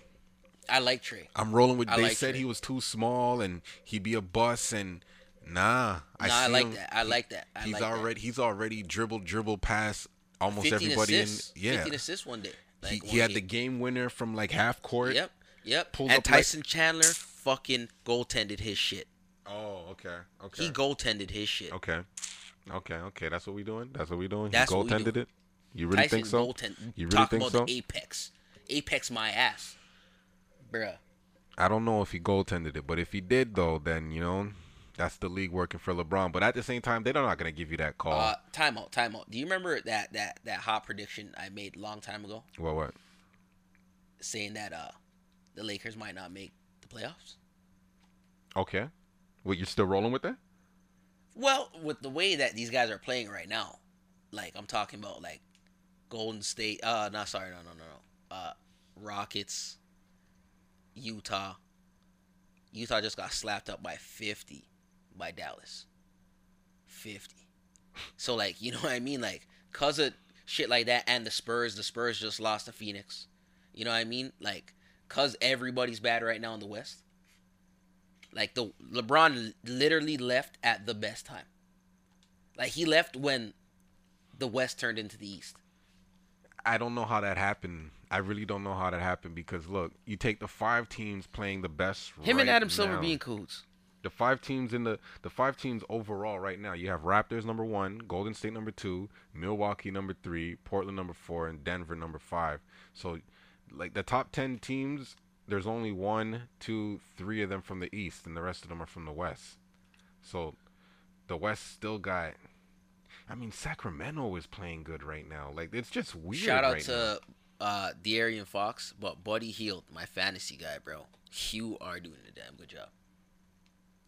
I like Trae. I'm rolling with. I they like said Trae. He was too small and he'd be a bust and. Nah, I, nah, I like him. that. I like that. I he's like already that. he's already dribbled dribbled past almost everybody. Assists. In yeah, fifteen assists one day. Like he, one he had game. the game winner from like half court. Yep, yep. And Tyson like... Chandler fucking goaltended his shit. Oh, okay, okay. He goaltended his shit. Okay, okay, okay. That's what we doing. That's what we doing. That's he goaltended do. it. You really Tyson think so? Goaltend- you really Talk think about so? The apex, apex my ass, bruh. I don't know if he goaltended it, but if he did, though, then, you know, that's the league working for LeBron. But at the same time, they're not going to give you that call. Uh, timeout, timeout. Do you remember that that that hot prediction I made a long time ago? What, what? Saying that uh, the Lakers might not make the playoffs. Okay. Wait, you're still rolling with that? Well, with the way that these guys are playing right now, like, I'm talking about, like, Golden State. Uh, no, sorry, no, no, no, no. Uh, Rockets. Utah. Utah just got slapped up by fifty by Dallas. fifty. So, like, you know what I mean? Like, because of shit like that and the Spurs, the Spurs just lost to Phoenix. You know what I mean? Like, because everybody's bad right now in the West. Like, the LeBron literally left at the best time. Like, he left when the West turned into the East. I don't know how that happened. I really don't know how that happened because, look, you take the five teams playing the best right now. Him and Adam Silver being coots. The five teams in the the five teams overall right now. You have Raptors number one, Golden State number two, Milwaukee number three, Portland number four, and Denver number five. So, like, the top ten teams, there's only one, two, three of them from the East, and the rest of them are from the West. So, the West still got... I mean, Sacramento is playing good right now. Like, it's just weird right now. Shout out to... Uh, De'Aaron Fox, but Buddy Hield, my fantasy guy, bro. You are doing a damn good job.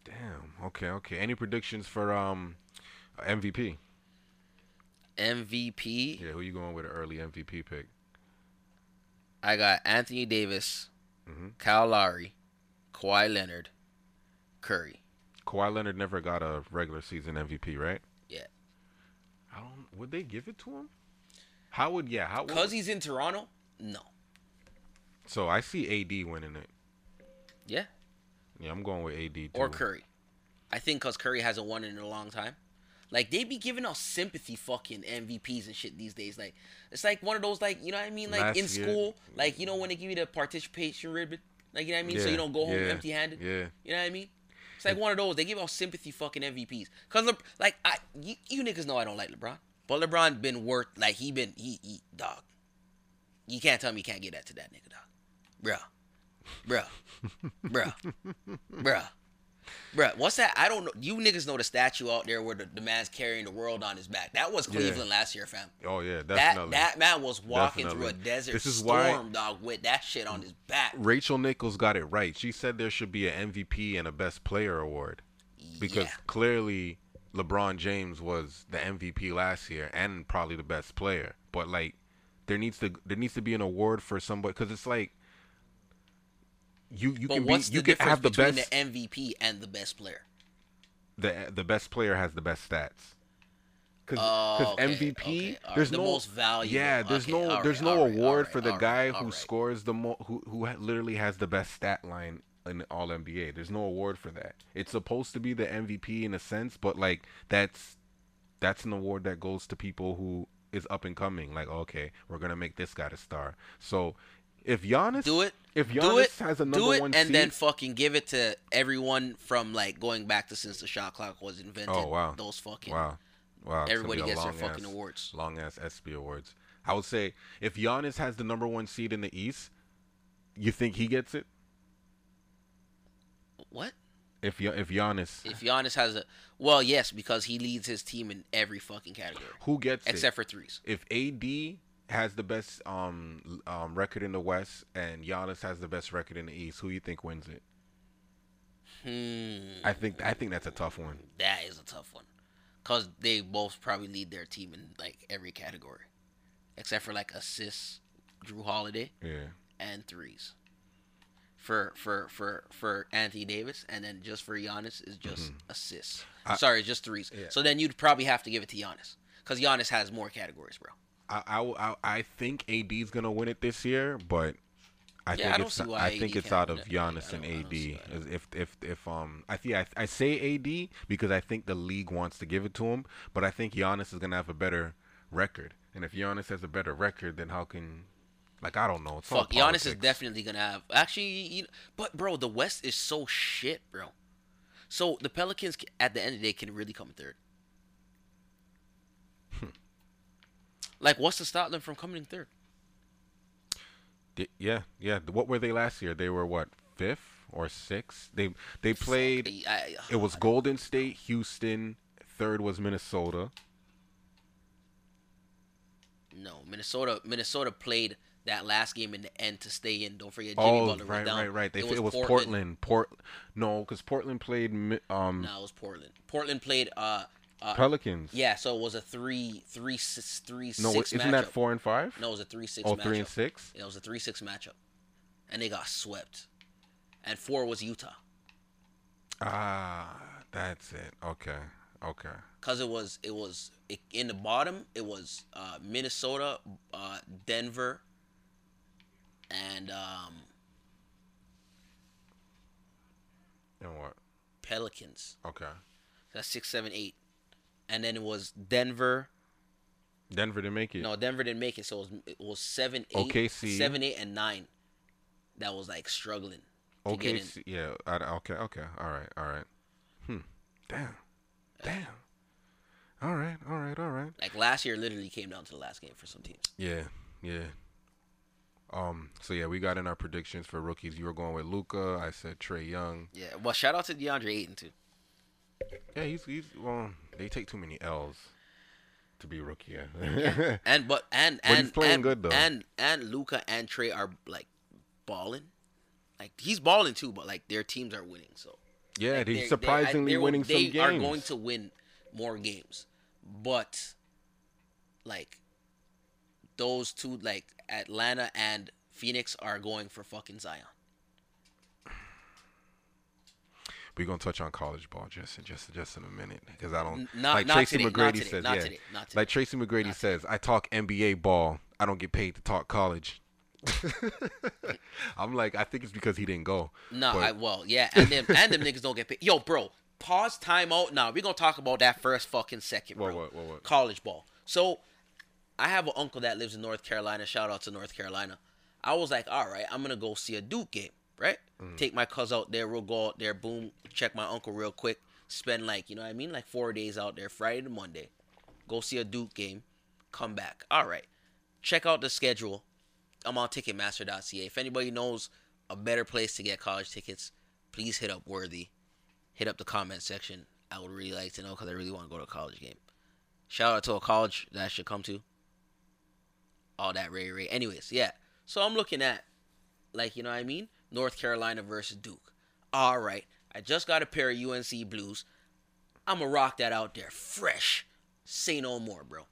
Damn. Okay. Okay. Any predictions for um M V P? M V P. Yeah. Who you going with an early M V P pick? I got Anthony Davis, mm-hmm. Kyle Lowry, Kawhi Leonard, Curry. Kawhi Leonard never got a regular season M V P, right? Yeah. I don't. Would they give it to him? How would, yeah, how would... Because he's in Toronto? No. So, I see A D winning it. Yeah. Yeah, I'm going with A D, too. Or Curry. I think because Curry hasn't won in a long time. Like, they be giving us sympathy fucking M V Ps and shit these days. Like, it's like one of those, like, you know what I mean? Like, Last in school, year. like, you know when they give you the participation ribbon? Like, you know what I mean? Yeah, so, you don't go home yeah, empty-handed? Yeah. You know what I mean? It's like one of those. They give out sympathy fucking M V Ps. Because, Le- like, I you, you niggas know I don't like LeBron. But LeBron been worth, like, he been, he, he, dog. You can't tell me you can't get that to that nigga, dog. Bruh. Bruh. Bruh. Bruh. Bruh. What's that? I don't know. You niggas know the statue out there where the, the man's carrying the world on his back. That was Cleveland yeah. last year, fam. Oh, yeah, definitely. That, that man was walking definitely. through a desert this is storm, dog, with that shit on his back. Rachel Nichols got it right. She said there should be an M V P and a Best Player award. Because yeah. clearly... LeBron James was the M V P last year and probably the best player, but like there needs to there needs to be an award for somebody because it's like you you but can what's be, the you difference can have the between best the M V P and the best player. The the best player has the best stats. Because oh, okay, M V P, okay, right. there's the no most value. Yeah, there's okay, no right, there's no right, award right, for the right, guy right, who right. scores the mo- who who literally has the best stat line. In all N B A, there's no award for that. It's supposed to be the M V P in a sense, but like that's that's an award that goes to people who is up and coming. Like, okay, we're gonna make this guy the star. So if Giannis do it, if Giannis do it, has a number do it, one and seed, then fucking give it to everyone from like going back to since the shot clock was invented. Oh wow, those fucking wow, wow. Everybody gets their fucking ass, awards. Long ass S B awards. I would say if Giannis has the number one seed in the East, you think he gets it? What? If if Giannis if Giannis has a well yes because he leads his team in every fucking category. Who gets except it? Except for threes. If A D has the best um um record in the West and Giannis has the best record in the East, who you think wins it? Hmm. I think I think that's a tough one. That is a tough one, cause they both probably lead their team in like every category, except for like assists, Drew Holiday, yeah, and threes. For, for for for Anthony Davis, and then just for Giannis is just mm-hmm. assists. I, Sorry, just threes. Yeah. So then you'd probably have to give it to Giannis because Giannis has more categories, bro. I I I think A D's gonna win it this year, but I yeah, think I it's I, I think it's out of Giannis and A D. If if if um I yeah, I, I say A D because I think the league wants to give it to him, but I think Giannis is gonna have a better record. And if Giannis has a better record, then how can like I don't know. It's Fuck, Giannis is definitely gonna have actually. You, but bro, the West is so shit, bro. So the Pelicans at the end of the day can really come third. Hmm. Like, what's to stop them from coming in third? Yeah, yeah. What were they last year? They were what, fifth or sixth? They they played. I, I, it was Golden State, Houston. Third was Minnesota. No, Minnesota. Minnesota played that last game in the end to stay in. Don't forget. Jimmy oh, Butler right, down. right, right. They it, it was Portland. Portland. Port. No, because Portland played. Um, no, it was Portland. Portland played. Uh, uh, Pelicans. Yeah, so it was a three, three, six, three, no, six. No, isn't matchup. that four and five? No, it was a three six. Oh, matchup. three and six. Yeah, it was a three six matchup, and they got swept. And four was Utah. Ah, that's it. Okay. Okay. Cause it was it was it, in the bottom. It was uh, Minnesota, uh, Denver, and um. And what? Pelicans. Okay. That's six, seven, eight, and then it was Denver. Denver didn't make it. No, Denver didn't make it. So it was, it was seven, eight, O K C. seven, eight, and nine. That was like struggling. Okay. Yeah. I, okay. Okay. All right. All right. Hmm. Damn. Damn. All right, all right, all right. Like last year literally came down to the last game for some teams. Yeah, yeah. Um. So, yeah, we got in our predictions for rookies. You were going with Luka. I said Trae Young. Yeah, well, shout out to DeAndre Ayton, too. Yeah, he's, he's well, they take too many L's to be rookie. Yeah. yeah. And, but, and, and, but he's playing and, good, though. And, and Luka and Trae are, like, balling. Like, he's balling, too, but, like, their teams are winning, so. Yeah, like they're, they're surprisingly they're, winning they some games. They are going to win more games. But, like, those two, like, Atlanta and Phoenix are going for fucking Zion. We're going to touch on college ball just, just, just in a minute. Because I don't... Not, like not Tracy today, McGrady not today, says, not yeah. Today, not today, like Tracy McGrady not says, today. I talk N B A ball. I don't get paid to talk college. I'm like, I think it's because he didn't go. No, nah, I well, yeah, and them and them niggas don't get paid. Yo, bro, pause, time out. Now nah, we're gonna talk about that first fucking second, bro. What, what, what, what? College ball. So, I have an uncle that lives in North Carolina. Shout out to North Carolina. I was like, all right, I'm gonna go see a Duke game, right? Mm-hmm. Take my cuz out there. We'll go out there. Boom, check my uncle real quick. Spend like, you know what I mean, like four days out there, Friday to Monday. Go see a Duke game. Come back. All right, check out the schedule. I'm on Ticketmaster dot c a. If anybody knows a better place to get college tickets, please hit up Worthy. Hit up the comment section. I would really like to know because I really want to go to a college game. Shout out to a college that I should come to. All that Ray Ray. Anyways, yeah. So I'm looking at, like, you know what I mean? North Carolina versus Duke. All right. I just got a pair of U N C blues. I'm going to rock that out there. Fresh. Say no more, bro.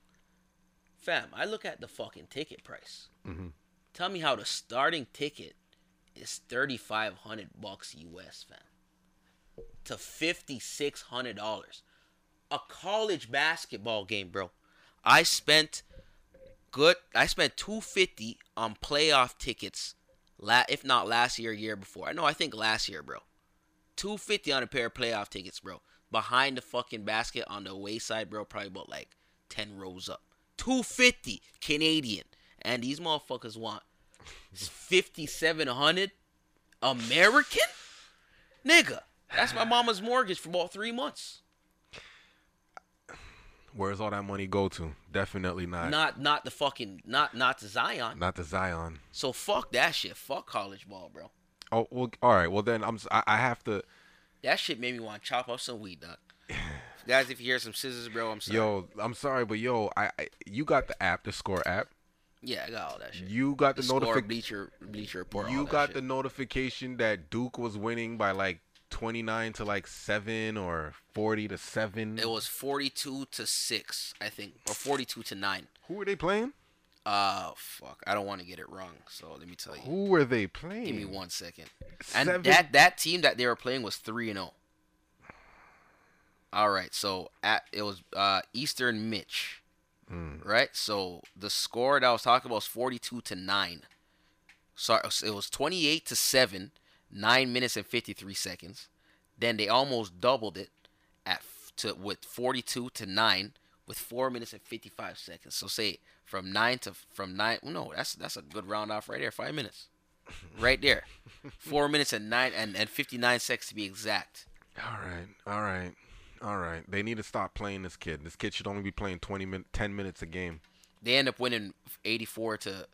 Fam, I look at the fucking ticket price. Mm-hmm. Tell me how the starting ticket is thirty-five hundred bucks U S, fam, to fifty-six hundred dollars. A college basketball game, bro. I spent good. I spent two hundred fifty dollars on playoff tickets. La, if not last year, year before. I know. I think last year, bro. two hundred fifty dollars on a pair of playoff tickets, bro. Behind the fucking basket on the wayside, bro. Probably about like ten rows up. two hundred fifty dollars Canadian. And these motherfuckers want fifty-seven hundred American? Nigga, that's my mama's mortgage for about three months. Where's all that money go to? Definitely not. Not not the fucking, not not to Zion. Not to Zion. So fuck that shit. Fuck college ball, bro. Oh, well, all right. Well, then I'm, I, I have to. That shit made me want to chop up some weed, dog. Guys, if you hear some scissors, bro, I'm sorry. Yo, I'm sorry, but yo, I, I you got the app, the Score app. Yeah, I got all that shit. You got the, the notification. Bleacher, Bleacher Report. You got shit. The notification that Duke was winning by like twenty-nine to like seven or forty to seven. It was forty-two to six, I think, or forty-two to nine. Who were they playing? Uh, fuck, I don't want to get it wrong. So let me tell you. Who were they playing? Give me one second. And seven? that that team that they were playing was three and zero. All right, so at it was uh, Eastern Mitch. Mm. Right, so the score that I was talking about was forty-two to nine. Sorry, it was twenty-eight to seven, nine minutes and fifty-three seconds. Then they almost doubled it at to with forty-two to nine with four minutes and fifty-five seconds. So say from nine to from nine. No, that's that's a good round off right there. Five minutes, right there. Four minutes and nine and, and fifty-nine seconds to be exact. All right, all right, all right. They need to stop playing this kid. This kid should only be playing twenty min- ten minutes a game. They end up winning eighty-four to.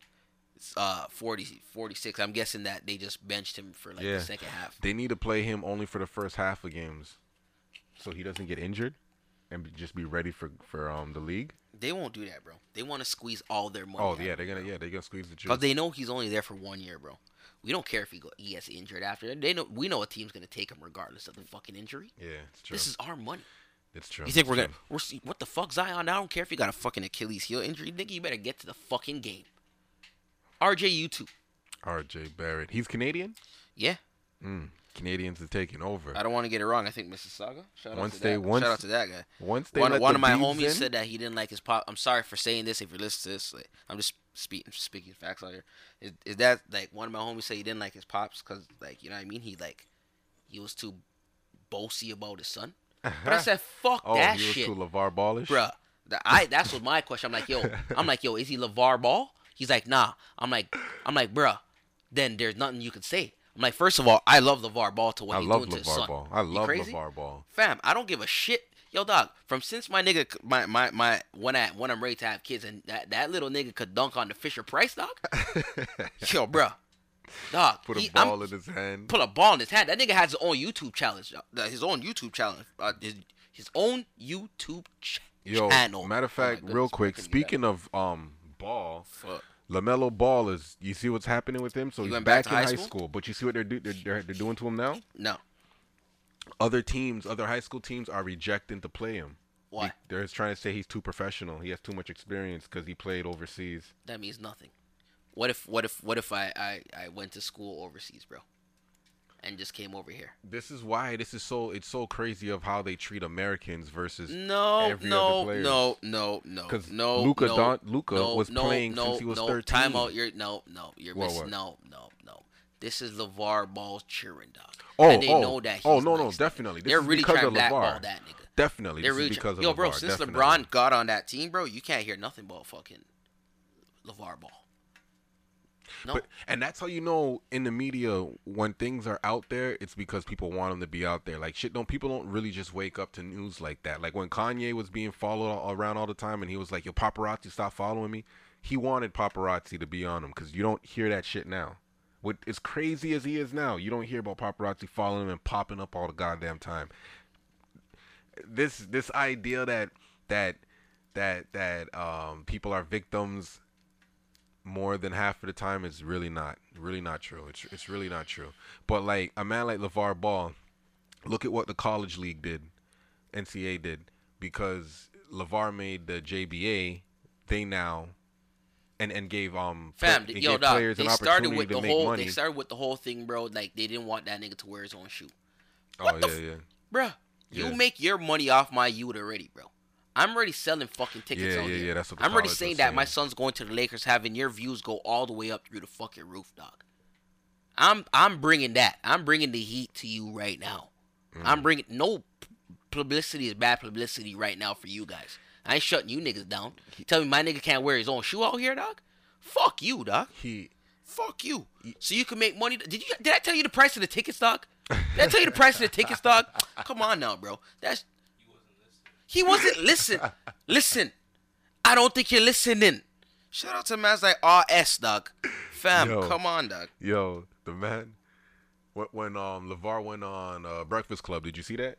Uh, forty, forty-six. I'm guessing that they just benched him for like yeah. the second half. They need to play him only for the first half of games, so he doesn't get injured, and be, just be ready for for um the league. They won't do that, bro. They want to squeeze all their money. Oh yeah, they're gonna yeah they're gonna squeeze the juice. But they know he's only there for one year, bro. We don't care if he go, he gets injured after. They know we know a team's gonna take him regardless of the fucking injury. Yeah, it's true. This is our money. It's true. You think it's we're true. gonna we're, what the fuck, Zion? I don't care if you got a fucking Achilles heel injury. Nigga, you better get to the fucking game. R J U two. R J Barrett. He's Canadian? Yeah. Mm. Canadians are taking over. I don't want to get it wrong. I think Mississauga. Shout, once out, to they, that. Once, Shout out to that guy. Once they one one of my homies in? said that he didn't like his pop. I'm sorry for saying this if you listen to this. Like, I'm just spe- speaking facts out here. Is, is that like one of my homies said he didn't like his pops because, like, you know what I mean? He, like, he was too bossy about his son. But I said, fuck oh, that shit. Oh, he was too LeVar Ballish? Bruh. The, I, that's what my question. I'm like, yo, I'm like, yo, is he LeVar Ball? He's like, nah. I'm like, I'm like, bruh, then there's nothing you can say. I'm like, first of all, I love LeVar Ball to what he's doing to his son. Ball. I love LeVar Ball. Fam, I don't give a shit. Yo, dog, from since my nigga, my, my, my, when, I, when I'm ready to have kids and that, that little nigga could dunk on the Fisher-Price, dog. Yo, bruh. Dog. Put a he, ball I'm, in his hand. Put a ball in his hand. That nigga has his own YouTube challenge. His own YouTube challenge. Uh, his, his own YouTube ch- Yo, channel. Matter of fact, oh real quick, speaking of, um, Ball. Fuck. LaMelo Ball is. You see what's happening with him. So he he's back, back in high school? school. But you see what they're, do, they're they're they're doing to him now. No. Other teams, other high school teams, are rejecting to play him. Why? He, they're trying to say he's too professional. He has too much experience because he played overseas. That means nothing. What if what if what if I, I I went to school overseas, bro, and just came over here? This is why this is so. It's so crazy of how they treat Americans versus no, every no, other player. No, no, no, Cause no, Luka no. Because Luka no, was no, playing no, since he was no, thirteen. Time out. You're no, no. You're what, miss, what? No, no, no. This is LeVar Ball's cheering, dog. Oh, and they oh, know that he's oh, no, no, nice definitely. This They're is really trying to blackball that nigga. Definitely, They're this really is because tra- of yo, bro. LeVar, since definitely. LeBron got on that team, bro, you can't hear nothing but fucking LeVar Ball. No. But, and that's how you know in the media when things are out there, it's because people want them to be out there. Like shit, don't people don't really just wake up to news like that. Like when Kanye was being followed all, around all the time, and he was like, "Yo, paparazzi, stop following me." He wanted paparazzi to be on him because you don't hear that shit now. What as crazy as he is now, you don't hear about paparazzi following him and popping up all the goddamn time. This this idea that that that that um, people are victims. More than half of the time is really not, really not true. It's it's really not true. But like a man like LeVar Ball, look at what the college league did, N C A A did, because LeVar made the J B A. They now, and and gave um Fam, play, yo, gave dog, players an opportunity with to the make whole, money. They started with the whole thing, bro. Like they didn't want that nigga to wear his own shoe. What oh the yeah, f- yeah, bro. You yeah. make your money off my youth already, bro. I'm already selling fucking tickets yeah, on yeah, here. Yeah, that's what the I'm already saying that saying. My son's going to the Lakers, having your views go all the way up through the fucking roof, dog. I'm I'm bringing that. I'm bringing the heat to you right now. Mm. I'm bringing no publicity is bad publicity right now for you guys. I ain't shutting you niggas down. Tell me my nigga can't wear his own shoe out here, dog? Fuck you, dog. He fuck you. He, so you can make money. Did you? Did I tell you the price of the tickets, dog? Did I tell you the price of the tickets, dog? Come on now, bro. That's. He wasn't listen. Listen. I don't think you're listening. Shout out to man's like R S, dog. Fam, yo, come on, dog. Yo, the man. What when um LeVar went on uh, Breakfast Club? Did you see that?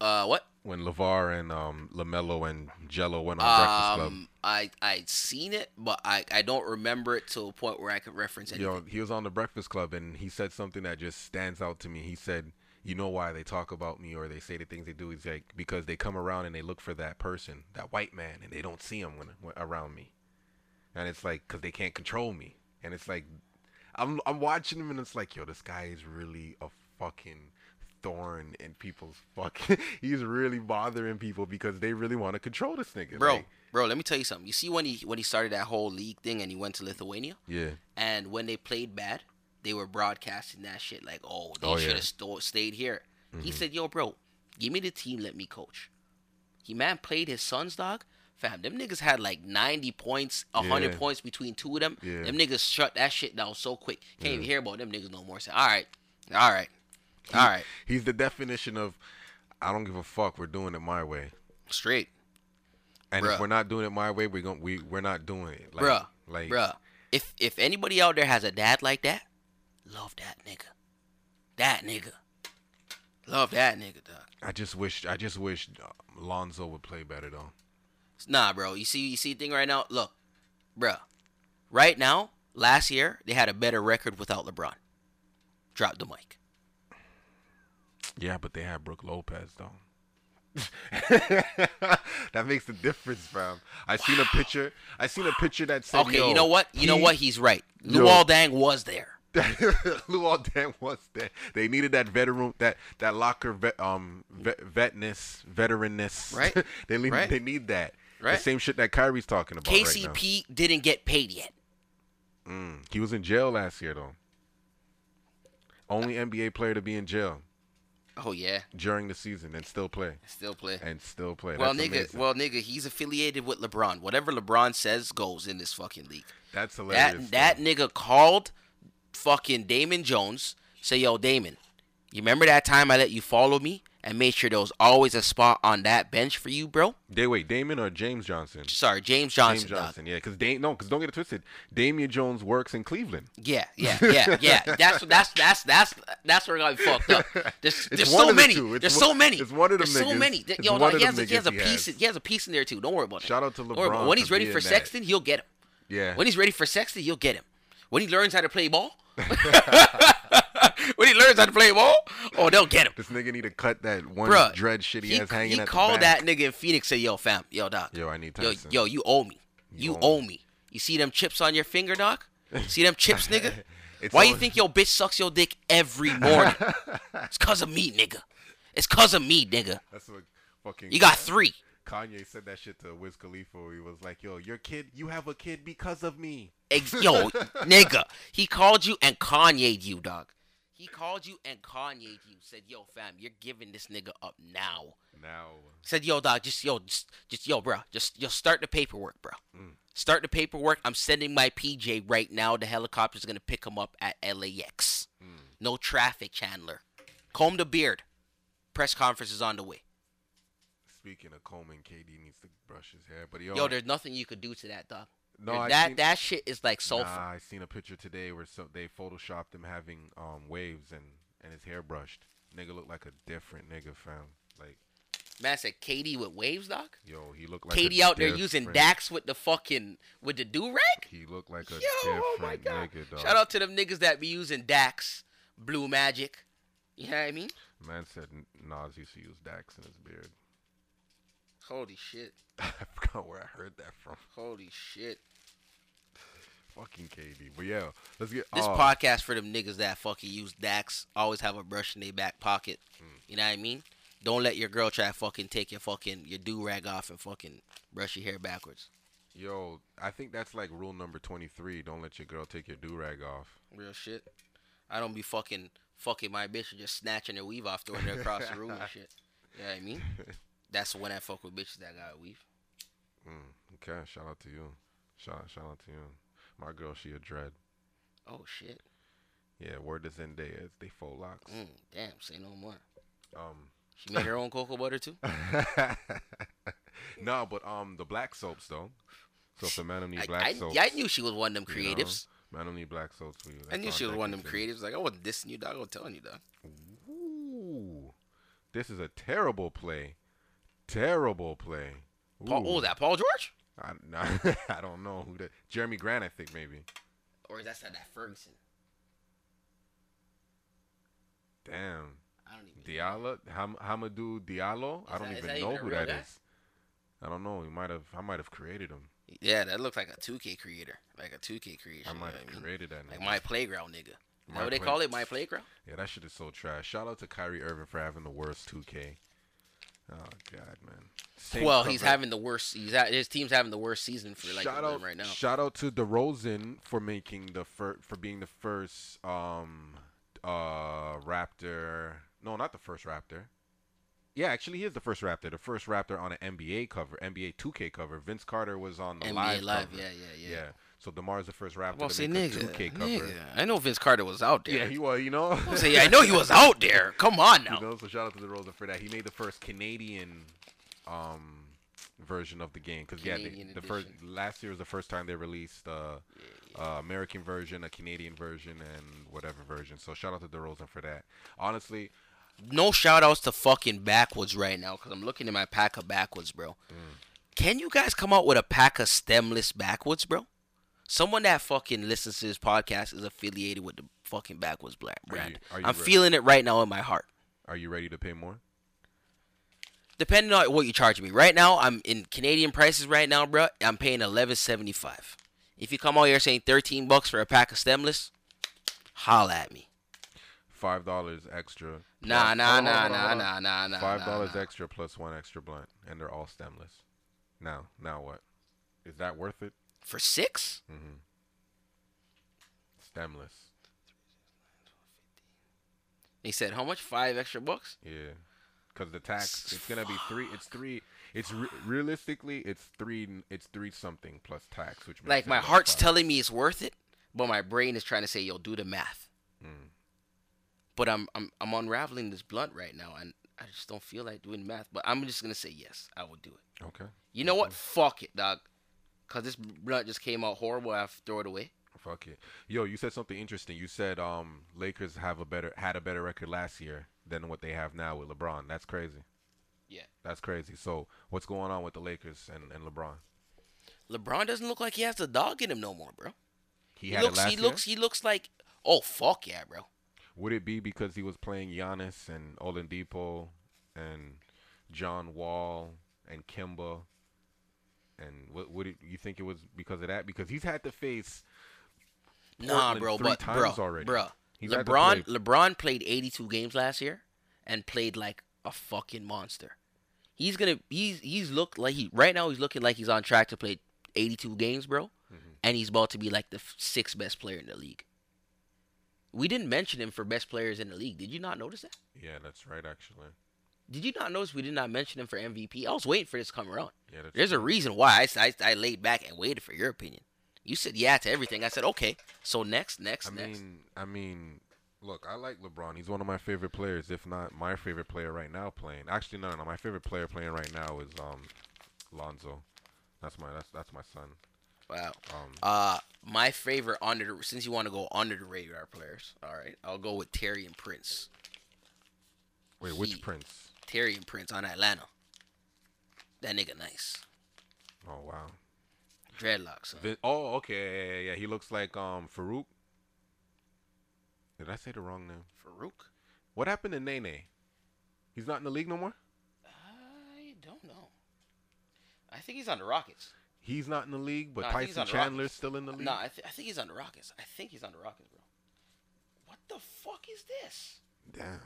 Uh, what? When LeVar and um LaMelo and Jello went on um, Breakfast Club. Um, I I seen it, but I I don't remember it to a point where I could reference anything. Yo, he was on the Breakfast Club and he said something that just stands out to me. He said, "You know why they talk about me or they say the things they do? It's like because they come around and they look for that person, that white man, and they don't see him when, when around me. And it's like because they can't control me." And it's like I'm I'm watching him and it's like, yo, this guy is really a fucking thorn in people's fucking. He's really bothering people because they really want to control this nigga, bro. Like, bro, let me tell you something. You see when he when he started that whole league thing and he went to Lithuania. Yeah. And when they played bad, they were broadcasting that shit like, oh, they oh, should have yeah. st- stayed here. Mm-hmm. He said, yo, bro, give me the team, let me coach. He man played his son's dog. Fam, them niggas had like ninety points, one hundred yeah. points between two of them. Yeah. Them niggas shut that shit down so quick. Can't yeah. even hear about them niggas no more. Say, all right, all right, he, all right. He's the definition of, I don't give a fuck. We're doing it my way. Straight. And bruh. If we're not doing it my way, we're gonna we we're not doing it. Like, bruh, like, bruh. If if anybody out there has a dad like that, love that nigga. That nigga. Love that nigga, dog. I just wish I just wish Lonzo would play better though. Nah, bro. You see, you see the thing right now. Look, bro. Right now, last year they had a better record without LeBron. Drop the mic. Yeah, but they had Brook Lopez though. That makes a difference, fam. I wow. seen a picture. I seen wow. a picture that said, okay, yo, you know what? You he, know what? He's right. Luol Deng was there. Luol Deng was there. They needed that veteran, that that locker vet, um vet, vetness, veteranness. Right. they need. Right. They need that. Right. The same shit that Kyrie's talking about. K C P right now didn't get paid yet. Mm, he was in jail last year though. Only uh, N B A player to be in jail. Oh yeah. During the season and still play. Still play. And still play. Well, that's nigga, amazing. well, nigga, he's affiliated with LeBron. Whatever LeBron says goes in this fucking league. That's hilarious. That, that nigga called fucking Damon Jones. Say, yo, Damon, you remember that time I let you follow me and made sure there was always a spot on that bench for you, bro? They wait, Damon or James Johnson? Sorry, James Johnson. James Johnson, dog. yeah, because da- no, because don't get it twisted. Damian Jones works in Cleveland. Yeah, yeah, yeah, yeah. That's that's that's that's that's where I got fucked up. There's, there's so many. The there's one, so many. It's one of them. There's niggas. so many. It's Yo, no, he, has, he has a piece. He has. he has a piece in there too. Don't worry about it. Shout out to LeBron. When he's ready for Sexton, that. he'll get him. Yeah. When he's ready for Sexton, he'll get him. When he learns how to play ball. When he learns how to play ball, oh, they'll get him. This nigga need to cut that one Bruh, dread shit he, he has hanging he at the back. He called that nigga in Phoenix, say, yo, fam, yo, doc. Yo, I need time. Yo, yo, you owe me. You, you owe, owe me. me. You see them chips on your finger, doc? See them chips, nigga? Why always... you think your bitch sucks your dick every morning? It's because of me, nigga. It's because of me, nigga. That's what fucking... You got three. Kanye said that shit to Wiz Khalifa. He was like, yo, your kid, you have a kid because of me. Ex- yo, nigga. He called you and Kanye'd you, dog. He called you and Kanye'd you. Said, yo, fam, you're giving this nigga up now. Now. Said, yo, dog, just, yo, just, just yo, bro. Just, yo, start the paperwork, bro. Mm. Start the paperwork. I'm sending my P J right now. The helicopter's going to pick him up at L A X. Mm. No traffic, Chandler. Comb the beard. Press conference is on the way. Speaking of combing, K D needs to brush his hair. But yo, yo there's nothing you could do to that, dog. No, I that seen, that shit is like sulfur. Nah, I seen a picture today where so they photoshopped him having um waves and, and his hair brushed. Nigga looked like a different nigga, fam. Like, man, I said K D with waves, doc. Yo, he looked like K D out there using Dax with the fucking with the do rag. He looked like a yo, different oh my God. nigga, dog. Shout out to them niggas that be using Dax, Blue Magic. You know what I mean? Man said Nas used to use Dax in his beard. Holy shit. I forgot where I heard that from. Holy shit. Fucking K D. But yeah, let's get... This um, podcast for them niggas that fucking use Dax, always have a brush in their back pocket. Mm. You know what I mean? Don't let your girl try to fucking take your fucking, your do-rag off and fucking brush your hair backwards. Yo, I think that's like rule number twenty-three. Don't let your girl take your do-rag off. Real shit. I don't be fucking, fucking my bitch and just snatching her weave off, throwing her across the room and shit. You know what I mean? That's when I fuck with bitches that got a weave. Mm, okay, shout out to you. Shout, shout out to you. My girl, she a dread. Oh, shit. Yeah, word is in there. They faux locks. Mm, damn, say no more. Um, She made her own cocoa butter, too? No, but um, the black soaps, though. So if the man don't need black I, I, soaps. Yeah, I knew she was one of them creatives. You know? Man don't need black soaps for you. That's I knew she was one of them creatives. Like, I wasn't dissing you, dog. I was telling you, dog. Ooh. This is a terrible play. Terrible play. Paul, what was that? Paul George? I, nah, I don't know who that. Jeremy Grant, I think maybe. Or is that that Ferguson? Damn. I don't even. Diallo, Ham, Hamidou Diallo. I don't that, even know even who that guy? is. I don't know. He might have. I might have created him. Yeah, that looks like a two K creator, like a two K creation. I might have you know created I mean? that. Nigga. Like my playground nigga. Is that what they play- call it? My playground? Yeah, that shit is so trash. Shout out to Kyrie Irving for having the worst two K. Oh, God, man. Same well, cover. He's having the worst. He's at, his team's having the worst season for like shout out, right now. Shout out to DeRozan for making the fir- for being the first um uh Raptor. No, not the first Raptor. Yeah, actually, he is the first Raptor. The first Raptor on an N B A cover, N B A two K cover. Vince Carter was on the N B A live, live cover. Yeah, yeah, yeah. Yeah. So DeMar's the first Raptor to make nigga, a two K cover. Nigga. I know Vince Carter was out there. Yeah, he was. You know, I, say, yeah, I know he was out there. Come on now. You know, so shout out to DeRozan for that. He made the first Canadian. Um, version of the game because yeah, they, the first last year was the first time they released uh, yeah, yeah. uh American version, a Canadian version, and whatever version. So shout out to DeRozan for that. Honestly, no shout outs to fucking backwards right now because I'm looking at my pack of backwards, bro. Mm. Can you guys come out with a pack of stemless backwards, bro? Someone that fucking listens to this podcast is affiliated with the fucking backwards brand. Are you, are you I'm ready? Feeling it right now in my heart. Are you ready to pay more? Depending on what you charge me. Right now, I'm in Canadian prices right now, bro. I'm paying eleven seventy-five. If you come out here saying thirteen bucks for a pack of stemless, holla at me. five dollars extra. Nah, nah, nah, nah, nah, nah, nah. five dollars extra plus one extra blunt, and they're all stemless. Now, now what? Is that worth it? For six? Mm-hmm. Stemless. They said how much? Five extra bucks? Yeah. Because the tax, it's gonna be three. It's three. It's re- realistically, it's three. It's three something plus tax, which makes like my heart's five. Telling me it's worth it, but my brain is trying to say, "Yo, do the math." Mm. But I'm I'm I'm unraveling this blunt right now, and I just don't feel like doing math. But I'm just gonna say yes, I will do it. Okay. You know okay. what? Fuck it, dog. Cause this blunt just came out horrible. I have to throw it away. Fuck it. Yo, you said something interesting. You said um Lakers have a better had a better record last year than what they have now with LeBron. That's crazy. Yeah. That's crazy. So what's going on with the Lakers and, and LeBron? LeBron doesn't look like he has the dog in him no more, bro. He, he had looks, it last he year? looks he looks like oh fuck yeah, bro. Would it be because he was playing Giannis and Oladipo and John Wall and Kemba? And what would it you think it was because of that? Because he's had to face Nah, bro, three but times bro, already. bro. He's LeBron LeBron played eighty-two games last year and played like a fucking monster. He's gonna he's he's looked like he right now he's looking like he's on track to play eighty-two games, bro. Mm-hmm. And he's about to be like the f- sixth best player in the league. We didn't mention him for best players in the league. Did you not notice that? Yeah, that's right actually. Did you not notice we did not mention him for M V P? I was waiting for this to come around. Yeah, that's There's true. a reason why I, I I laid back and waited for your opinion. You said yeah to everything. I said, okay, so next, next, I next. I mean, I mean, look, I like LeBron. He's one of my favorite players, if not my favorite player right now playing. Actually, no, no, no. My favorite player playing right now is um, Lonzo. That's my that's that's my son. Wow. Um, uh, my favorite, under the, since you want to go under the radar players, all right, I'll go with Terry and Prince. Wait, he, which Prince? Terry and Prince on Atlanta. That nigga nice. Oh, wow. Dreadlocks. Huh? Oh, okay. Yeah, yeah, yeah. He looks like um Farouk. Did I say the wrong name? Farouk? What happened to Nene? He's not in the league no more? I don't know. I think he's on the Rockets. He's not in the league, but no, Tyson Chandler's still in the league? No, I, th- I think he's on the Rockets. I think he's on the Rockets, bro. What the fuck is this? Damn.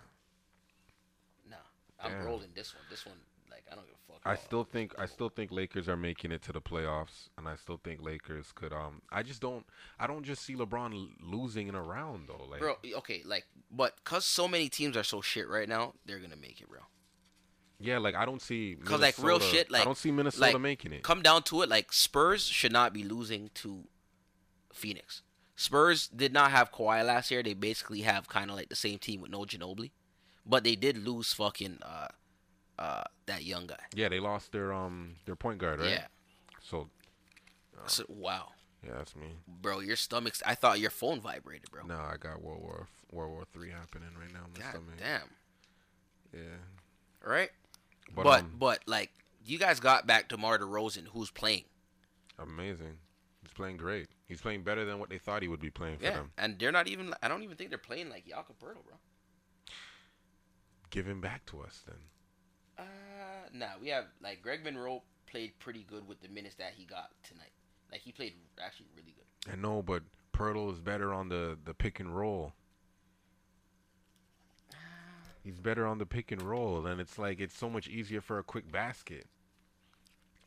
Nah, I'm Damn. rolling this one. This one. Like, I don't give a fuck. I still think I still think Lakers are making it to the playoffs, and I still think Lakers could. Um, I just don't. I don't just see LeBron l- losing in a round though. Like, bro, okay, like, but cause so many teams are so shit right now, they're gonna make it, bro. Yeah, like I don't see Minnesota, cause like real shit. Like I don't see Minnesota like, making it. Come down to it, like Spurs should not be losing to Phoenix. Spurs did not have Kawhi last year. They basically have kind of like the same team with no Ginobili, but they did lose fucking. Uh, Uh, that young guy. Yeah, they lost their um their point guard, right? Yeah. So. Uh, so wow. Yeah, that's me. Bro, your stomach's. I thought your phone vibrated, bro. No, I got World War World War Three happening right now. My God stomach. Damn. Yeah. Right. But but, um, but like you guys got back DeMar DeRozan, who's playing. Amazing. He's playing great. He's playing better than what they thought he would be playing for yeah, them. And they're not even. I don't even think they're playing like Jakob Poeltl, bro. Give him back to us then. Uh, nah, we have, like, Greg Monroe played pretty good with the minutes that he got tonight. Like, he played actually really good. I know, but Poeltl is better on the, the pick and roll. He's better on the pick and roll, and it's like it's so much easier for a quick basket.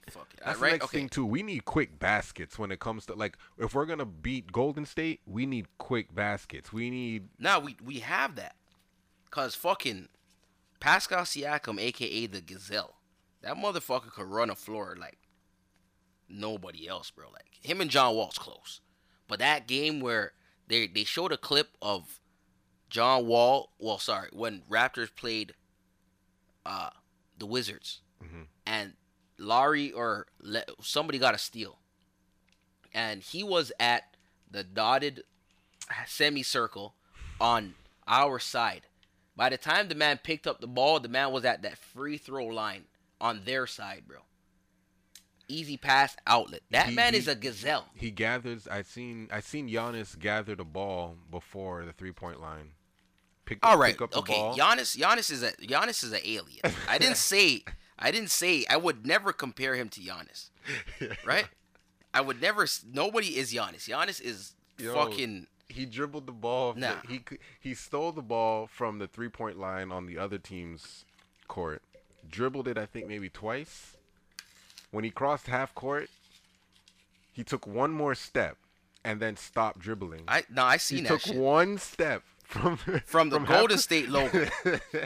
Fuck it. That's right, the next okay. thing too. We need quick baskets when it comes to, like, if we're gonna beat Golden State, we need quick baskets. We need now. We we have that because fucking Pascal Siakam, aka the Gazelle, that motherfucker could run a floor like nobody else, bro. Like him and John Wall's close, but that game where they they showed a clip of John Wall. Well, sorry, when Raptors played uh, the Wizards, mm-hmm. and Lowry or Le- somebody got a steal, and he was at the dotted semicircle on our side. By the time the man picked up the ball, the man was at that free throw line on their side, bro. Easy pass outlet. That he, man he, is a gazelle. He gathers. I seen. I seen Giannis gather the ball before the three point line. Pick, All right. Pick up okay. the ball. Giannis. Giannis is a. Giannis is an alien. I didn't say. I didn't say. I would never compare him to Giannis. Right. I would never. Nobody is Giannis. Giannis is Yo, fucking. He dribbled the ball. Nah. He he stole the ball from the three point line on the other team's court. Dribbled it. I think maybe twice. When he crossed half court, he took one more step and then stopped dribbling. I no, I seen he that. He took shit. one step from from the from Golden State logo.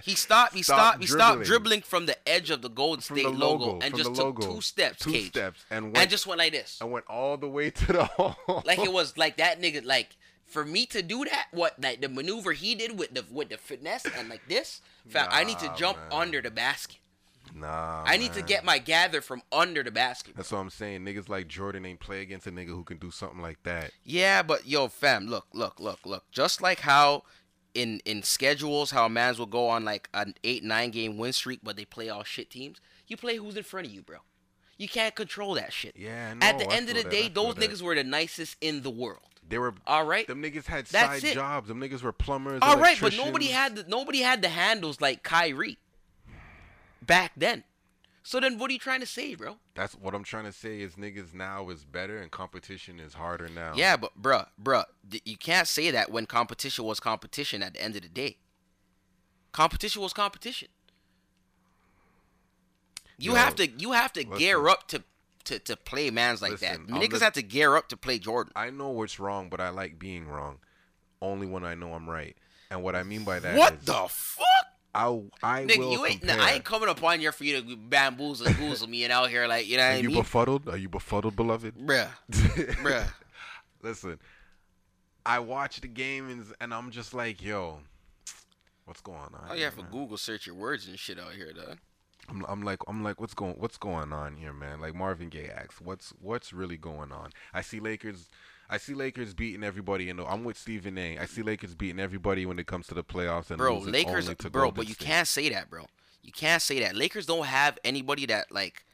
He stopped. He stopped. stopped he stopped dribbling from the edge of the Golden State the logo, logo and just logo, took two steps. Two Cage, steps and went, and just went like this. And went all the way to the hole. Like it was like that nigga. Like for me to do that, what like the maneuver he did with the with the finesse and like this, nah, I need to jump man. under the basket. Nah, I man. need to get my gather from under the basket. That's what I'm saying. Niggas like Jordan ain't play against a nigga who can do something like that. Yeah, but yo, fam, look, look, look, look. Just like how in in schedules, how mans will go on like an eight, nine game win streak, but they play all shit teams. You play who's in front of you, bro. You can't control that shit. Yeah, no, At the I end of the that. day, those that. niggas were the nicest in the world. They were all right. Them niggas had That's side it. jobs. Them niggas were plumbers. All right, but nobody had the, nobody had the handles like Kyrie. Back then. So then what are you trying to say, bro? That's what I'm trying to say is niggas now is better and competition is harder now. Yeah, but bruh, bruh, you can't say that when competition was competition at the end of the day. Competition was competition. You Yo, have to you have to listen. gear up to to, to play mans like listen, that. Niggas li- have to gear up to play Jordan. I know what's wrong, but I like being wrong. Only when I know I'm right. And what I mean by that What is, the fuck? I, I Nigga, will you ain't, compare. Nah, I ain't coming upon here for you to bamboozle and goozle me and out here like, you know what Are I mean? Are you befuddled? Are you befuddled, beloved? Bruh. Bruh. Listen, I watch the game and, and I'm just like, yo, what's going on? Oh, you have to Google search your words and shit out here, though. I'm, I'm like, I'm like, what's going, what's going on here, man? Like Marvin Gaye asks, what's, what's really going on? I see Lakers, I see Lakers beating everybody. And I'm with Stephen A. I see Lakers beating everybody when it comes to the playoffs. And bro, Lakers, only to bro, Golden but you State. can't say that, bro. You can't say that. Lakers don't have anybody that like.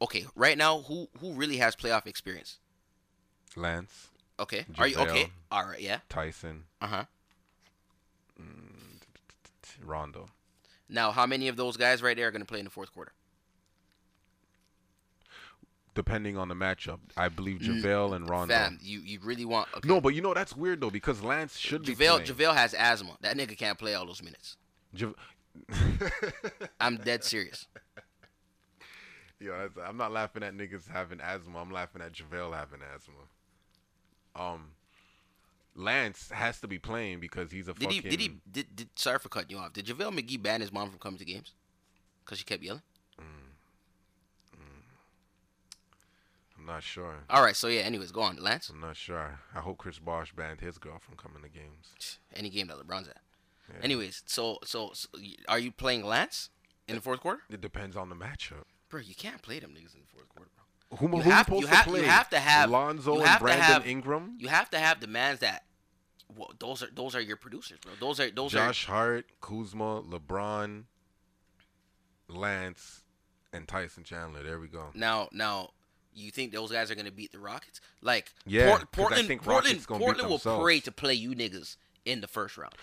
Okay, right now, who, who really has playoff experience? Lance. Okay. Giselle, Are you okay? All right. Yeah. Tyson. Uh huh. Rondo. Now, how many of those guys right there are going to play in the fourth quarter? Depending on the matchup, I believe JaVale and Rondo. Fam, you, you really want... Okay. No, but you know, that's weird, though, because Lance should be JaVale, playing. JaVale has asthma. That nigga can't play all those minutes. Ja- I'm dead serious. Yo, I'm not laughing at niggas having asthma. I'm laughing at JaVale having asthma. Um... Lance has to be playing because he's a did fucking... He, did he... Did, did, sorry for cutting you off. Did JaVale McGee ban his mom from coming to games? Because she kept yelling? Mm. Mm. I'm not sure. All right, so yeah, anyways, go on. Lance? I'm not sure. I hope Chris Bosh banned his girl from coming to games. Any game that LeBron's at. Yeah. Anyways, so, so so are you playing Lance in it, the fourth quarter? It depends on the matchup. Bro, you can't play them niggas in the fourth quarter, bro. Who, you, who have, you, have, you have to have Lonzo and Brandon have, Ingram. You have to have the mans that well, those are those are your producers, bro. Those are those Josh are, Hart, Kuzma, LeBron, Lance, and Tyson Chandler. There we go. Now, now, you think those guys are gonna beat the Rockets? Like, yeah, Port- Portland, I think Portland, Portland will pray to play you niggas in the first round,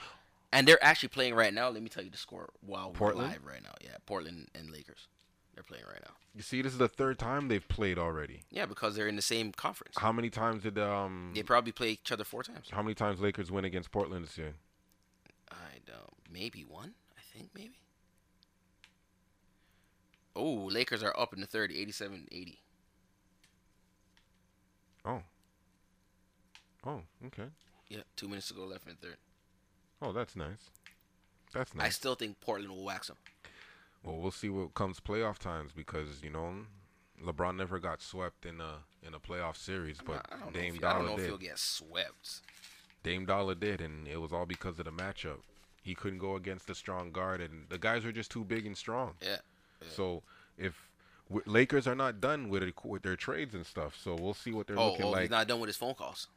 and they're actually playing right now. Let me tell you the score while Portland? we're live right now. Yeah, Portland and Lakers. They're playing right now. You see, this is the third time they've played already. Yeah, because they're in the same conference. How many times did um? They probably play each other four times. How many times Lakers win against Portland this year? I don't. Maybe one. I think maybe. Oh, Lakers are up in the third, eighty-seven eighty. Oh. Oh, okay. Yeah, two minutes to go left in the third. Oh, that's nice. That's nice. I still think Portland will wax them. Well, we'll see what comes playoff times because, you know, LeBron never got swept in a in a playoff series, but I don't Dame know if, Dollar I don't know did. If he'll get swept. Dame Dollar did, and it was all because of the matchup. He couldn't go against a strong guard, and the guys were just too big and strong. Yeah. yeah. So if w- Lakers are not done with it, with their trades and stuff, so we'll see what they're oh, looking oh, like. He's not done with his phone calls.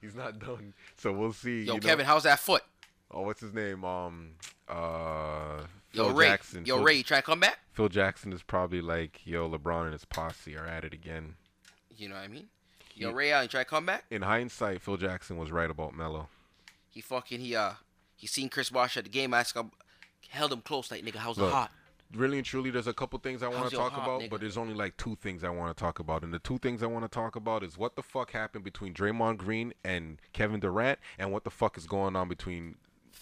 He's not done. So we'll see. Yo, you know, Kevin, how's that foot? Oh, what's his name? Um, uh, Phil yo, Ray. Jackson. Yo, Phil, Ray, you try to come back? Phil Jackson is probably like, yo, LeBron and his posse are at it again. You know what I mean? Yo, he, Ray Allen, you try to come back? In hindsight, Phil Jackson was right about Melo. He fucking, he, uh, he seen Chris Bosh at the game. I asked him, held him close, like, nigga, how's Look, it hot? Really and truly, there's a couple things I want to talk hot, about, nigga? But there's only like two things I want to talk about. And the two things I want to talk about is what the fuck happened between Draymond Green and Kevin Durant, and what the fuck is going on between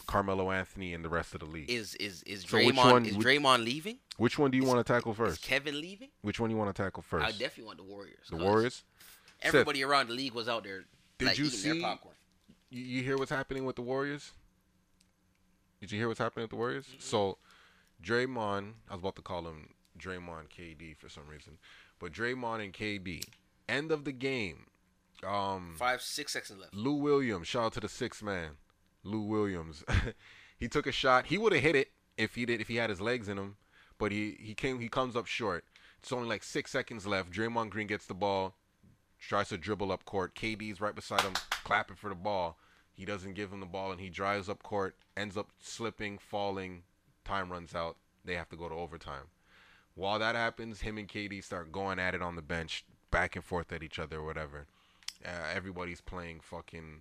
Carmelo Anthony and the rest of the league. Is is is Draymond so one, is Draymond leaving? Which one do you is, want to tackle first? Is Kevin leaving? Which one do you want to tackle first? I definitely want the Warriors. The Warriors? Everybody Seth, around the league was out there did like, you eating see, their popcorn. You hear what's happening with the Warriors? Did you hear what's happening with the Warriors? Mm-hmm. So Draymond, I was about to call him Draymond K D for some reason, but Draymond and K D, end of the game. Um, Five, six seconds left. Lou Williams, shout out to the sixth man. Lou Williams, he took a shot. He would have hit it if he did, if he had his legs in him. But he he came he comes up short. It's only like six seconds left. Draymond Green gets the ball, tries to dribble up court. K D's right beside him, clapping for the ball. He doesn't give him the ball, and he drives up court, ends up slipping, falling. Time runs out. They have to go to overtime. While that happens, him and K D start going at it on the bench, back and forth at each other, or whatever. Uh, everybody's playing fucking.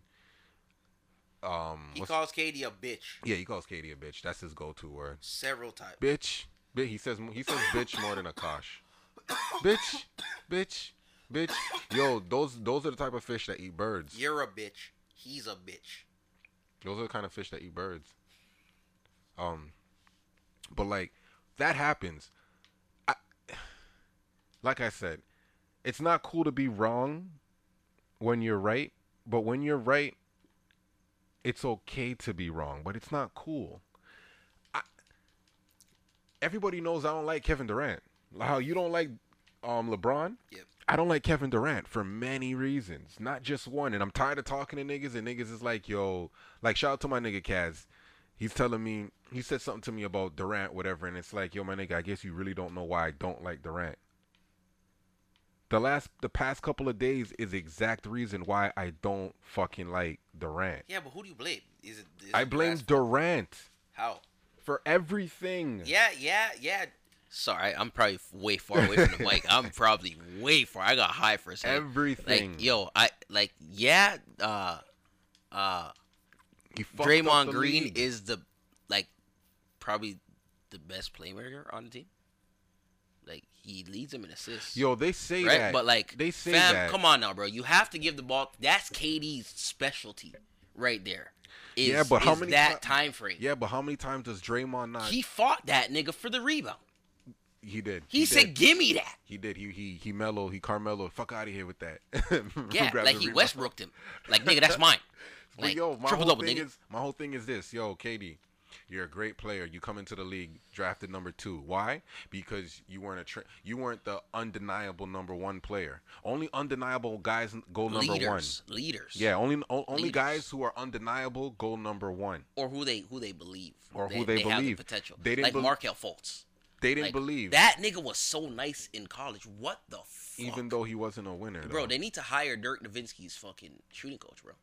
Um, he calls K D a bitch. Yeah, he calls K D a bitch. That's his go-to word. Several times. Bitch. He says he says bitch more than Akash. Bitch. Bitch. Bitch. Yo, those those are the type of fish that eat birds. You're a bitch. He's a bitch. Those are the kind of fish that eat birds. Um, but like that happens. I, like I said, it's not cool to be wrong when you're right, but when you're right. It's okay to be wrong, but it's not cool. I, everybody knows I don't like Kevin Durant. How you don't like um, LeBron? Yep. I don't like Kevin Durant for many reasons, not just one. And I'm tired of talking to niggas, and niggas is like, yo, like shout out to my nigga Kaz. He's telling me, he said something to me about Durant, whatever, and it's like, yo, my nigga, I guess you really don't know why I don't like Durant. The last, the past couple of days is the exact reason why I don't fucking like Durant. Yeah, but who do you blame? Is it? Is I blame Durant. Point? How? For everything. Yeah, yeah, yeah. Sorry, I'm probably way far away from the mic. I'm probably way far. I got high for a second. Everything. Like, yo, I like yeah. Uh, uh. Draymond Green league. is the like probably the best playmaker on the team. Like, he leads them in assists. Yo, they say right? that. But, like, they say fam, that. Come on now, bro. You have to give the ball. That's K D's specialty right there. Is, yeah, but how is many that t- time frame. Yeah, but how many times does Draymond not? He fought that nigga for the rebound. He did. He, he said, did. Give me that. He did. He he he mellow. He Carmelo. Fuck out of here with that. Yeah, like he Westbrooked him. Like, nigga, that's mine. Like, but, yo, my whole, double, thing is, my whole thing is this. Yo, K D. You're a great player. You come into the league drafted number two. Why? Because you weren't a tra- you weren't the undeniable number one player. Only undeniable guys go number Leaders. one. Leaders. Yeah, only o- only Leaders. guys who are undeniable go number one. Or who they who they believe. Or they, who they, they believe. Have the potential. They didn't like be- Markelle Fultz. They didn't like, believe that nigga was so nice in college. What the fuck? Even though he wasn't a winner, bro. Though. They need to hire Dirk Nowitzki's fucking shooting coach, bro.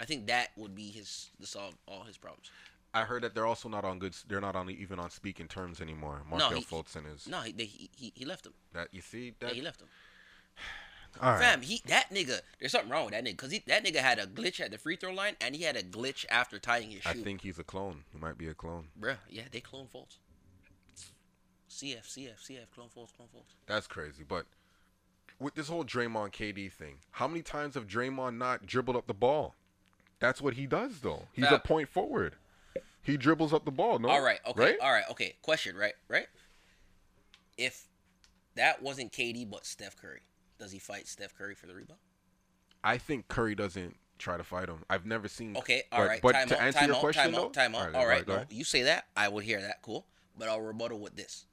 I think that would be his to solve all his problems. I heard that they're also not on good. They're not on even on speaking terms anymore. Markelle no, Fultz and his. No, he, they, he he he left him. That you see that yeah, he left him. All right. Fam, he that nigga. There's something wrong with that nigga because that nigga had a glitch at the free throw line and he had a glitch after tying his shoe. I think he's a clone. He might be a clone. Bruh, yeah, they clone Fultz. C F, C F, C F, clone Fultz, clone Fultz. That's crazy, but with this whole Draymond K D thing, how many times have Draymond not dribbled up the ball? That's what he does though. He's Fab. a point forward. He dribbles up the ball. No. All right. Okay. Right? All right. Okay. Question. Right. Right. If that wasn't K D but Steph Curry, does he fight Steph Curry for the rebound? I think Curry doesn't try to fight him. I've never seen. Okay. All but, right. But time to out, answer time your out, question, time though, out, time out. All right. All right, all right no, you say that, I will hear that. Cool. But I'll rebuttal with this.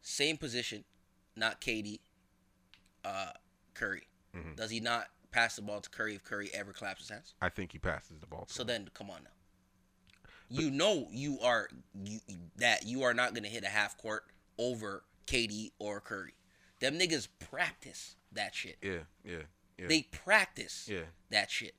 Same position, not K D, uh, Curry. Mm-hmm. Does he not pass the ball to Curry if Curry ever claps his hands? I think he passes the ball to So him. Then, come on now. You know you are you, that you are not going to hit a half court over K D or Curry. Them niggas practice that shit. Yeah, yeah, yeah. They practice yeah. that shit.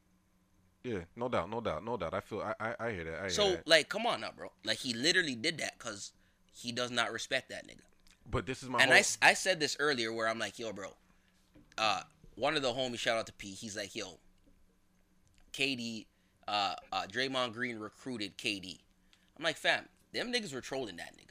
Yeah, no doubt, no doubt, no doubt. I feel, I I, I hear that. I hear so, that. Like, come on now, bro. Like, he literally did that because he does not respect that nigga. But this is my And whole... I, I said this earlier where I'm like, yo, bro, uh, one of the homies, shout out to P, he's like, yo, K D, uh, uh, Draymond Green recruited K D. I'm like, fam, them niggas were trolling that nigga.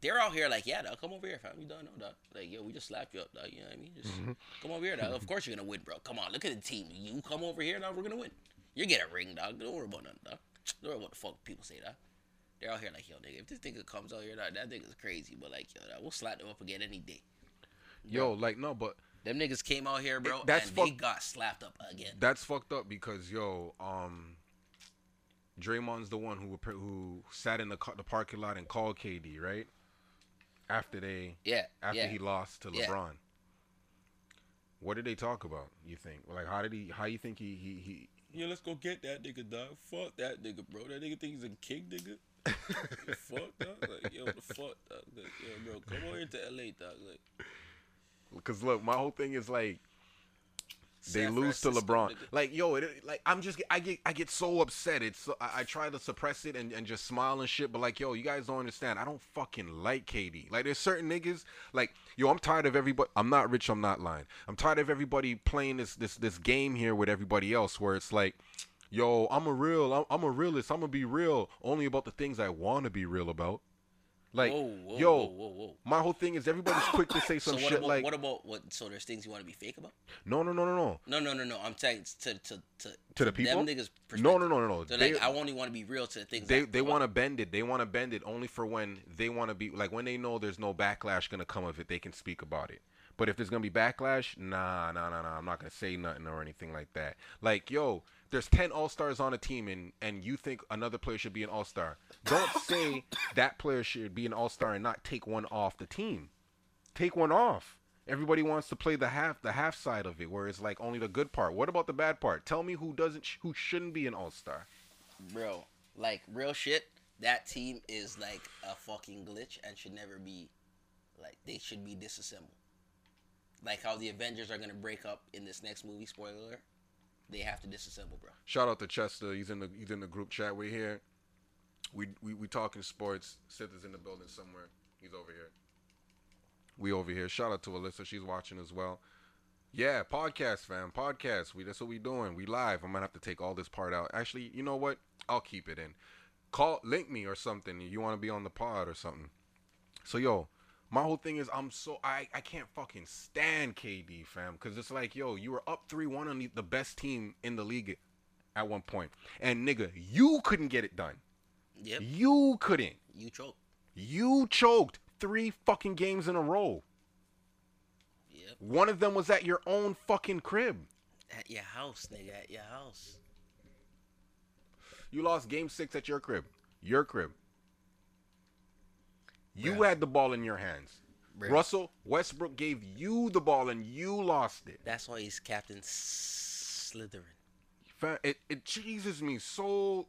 They're out here like, yeah, dog, come over here, fam. You don't know, dog. Like, yo, we just slapped you up, dog. You know what I mean? Just mm-hmm. come over here, dog. Of course you're going to win, bro. Come on, look at the team. You come over here, dog, we're going to win. You get a ring, dog. Don't worry about nothing, dog. Don't worry about the fuck people say, dog. They're out here like, yo, nigga, if this nigga comes out here, dog, that nigga's crazy. But, like, yo, dog, we'll slap them up again any day. Yo, yo like, no, but. Them niggas came out here, bro, it, that's and fuck- they got slapped up again. That's fucked up because, yo, um. Draymond's the one who who sat in the, the parking lot and called K D, right? After they, yeah, after yeah. he lost to LeBron, yeah. What did they talk about? You think, like, how did he? How you think he he he? Yeah, let's go get that nigga, dog. Fuck that nigga, bro. That nigga think he's a king, nigga. Fuck, dog. Like, yo, what the fuck, dog. Like, yo, bro, come over here to L A, dog. Like, cause look, my whole thing is like, they San lose Francisco, to LeBron. Nigga. Like, yo, it, like I'm just, I get, I get so upset. It's, so, I, I try to suppress it and, and just smile and shit. But like, yo, you guys don't understand. I don't fucking like K D. Like, there's certain niggas. Like, yo, I'm tired of everybody. I'm not rich. I'm not lying. I'm tired of everybody playing this, this, this game here with everybody else, where it's like, yo, I'm a real, I'm, I'm a realist. I'm gonna be real only about the things I want to be real about. Like, whoa, whoa, yo, whoa, whoa, whoa. My whole thing is everybody's quick to say some so what shit about, like. What about what? So there's things you want to be fake about? No, no, no, no, no. No, no, no, no. I'm saying to to to to the people. Them niggas. No, no, no, no, no. They're they, like, I only want to be real to the things. They they want to bend it. They want to bend it only for when they want to be like when they know there's no backlash gonna come of it. They can speak about it. But if there's gonna be backlash, nah, nah, nah, nah. I'm not gonna say nothing or anything like that. Like, yo, there's ten all-stars on a team, and, and you think another player should be an all-star. Don't say that player should be an all-star and not take one off the team. Take one off. Everybody wants to play the half the half side of it, where it's like only the good part. What about the bad part? Tell me who doesn't who shouldn't be an all-star. Bro, like, real shit, that team is like a fucking glitch and should never be, like, they should be disassembled. Like how the Avengers are going to break up in this next movie, spoiler alert. They have to disassemble, bro. Shout out to Chester. He's in the he's in the group chat. We're here. We we we talking sports. Sith is in the building somewhere. He's over here. We over here. Shout out to Alyssa. She's watching as well. Yeah, podcast, fam. Podcast. We that's what we doing. We live. I'm gonna have to take all this part out. Actually, you know what? I'll keep it in. Call link me or something. You want to be on the pod or something. So yo, my whole thing is I'm so I, I can't fucking stand K D, fam, because it's like, yo, you were up three one on the, the best team in the league at one point, and nigga, you couldn't get it done. Yep. You couldn't. You choked. You choked three fucking games in a row. Yep. One of them was at your own fucking crib. At your house, nigga. At your house. You lost game six at your crib. Your crib. You Bruh. had the ball in your hands. Bruh. Russell Westbrook gave you the ball and you lost it. That's why he's Captain Slytherin. It it cheeses me so.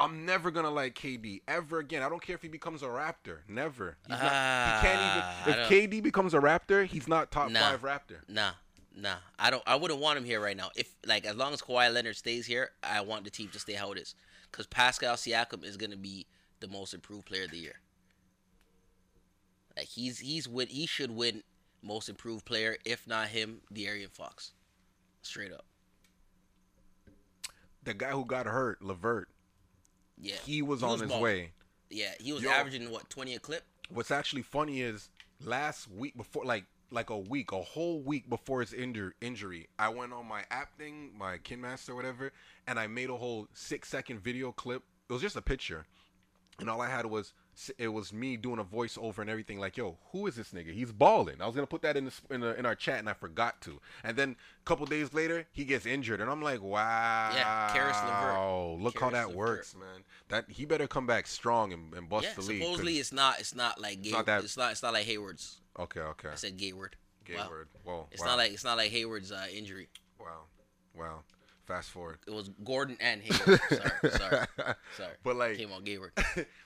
I'm never gonna like K D ever again. I don't care if he becomes a Raptor. Never. He's uh, not, he can't even. If K D becomes a Raptor, he's not top nah, five Raptor. Nah, nah. I don't. I wouldn't want him here right now. If like as long as Kawhi Leonard stays here, I want the team to stay how it is. Because Pascal Siakam is gonna be the most improved player of the year. Like he's he's with he should win most improved player, if not him, De'Aaron Fox, straight up. The guy who got hurt, LeVert. Yeah, he was he on was his balling. way. Yeah, he was Yo, averaging what twenty a clip. What's actually funny is last week before, like like a week, a whole week before his injury, injury, I went on my app thing, my KinMaster or whatever, and I made a whole six second video clip it was just a picture, and all I had was, it was me doing a voiceover and everything. Like, yo, who is this nigga? He's balling. I was gonna put that in the, in, the, in our chat, and I forgot to. And then a couple days later, he gets injured, and I'm like, wow. Yeah, Karis LeVert. Oh, look Karis how that LeVert. works, man. That he better come back strong and, and bust yeah, the league. Supposedly, it's not. It's not like Gay, it's not that, it's not. It's not like Hayward's. Okay, okay. I said Gayward. Gayward. Wow. Whoa. It's wow. not like it's not like Hayward's uh, injury. Wow. Wow. Fast forward. It was Gordon and Hayward. Sorry, sorry, sorry. But like, came on Gayward.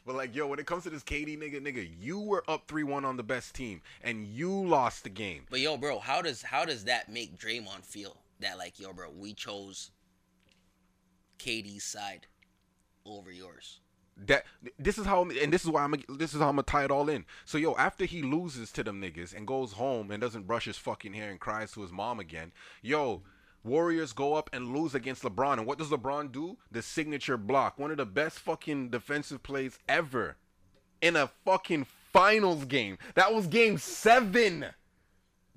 But like, yo, when it comes to this K D nigga, nigga, you were up three one on the best team, and you lost the game. But yo, bro, how does how does that make Draymond feel? That like, yo, bro, we chose K D's side over yours. That this is how, and this is why I'm. This is how I'm gonna tie it all in. So yo, after he loses to them niggas and goes home and doesn't brush his fucking hair and cries to his mom again, yo. Warriors go up and lose against LeBron. And what does LeBron do? The signature block. One of the best fucking defensive plays ever in a fucking finals game. That was game seven.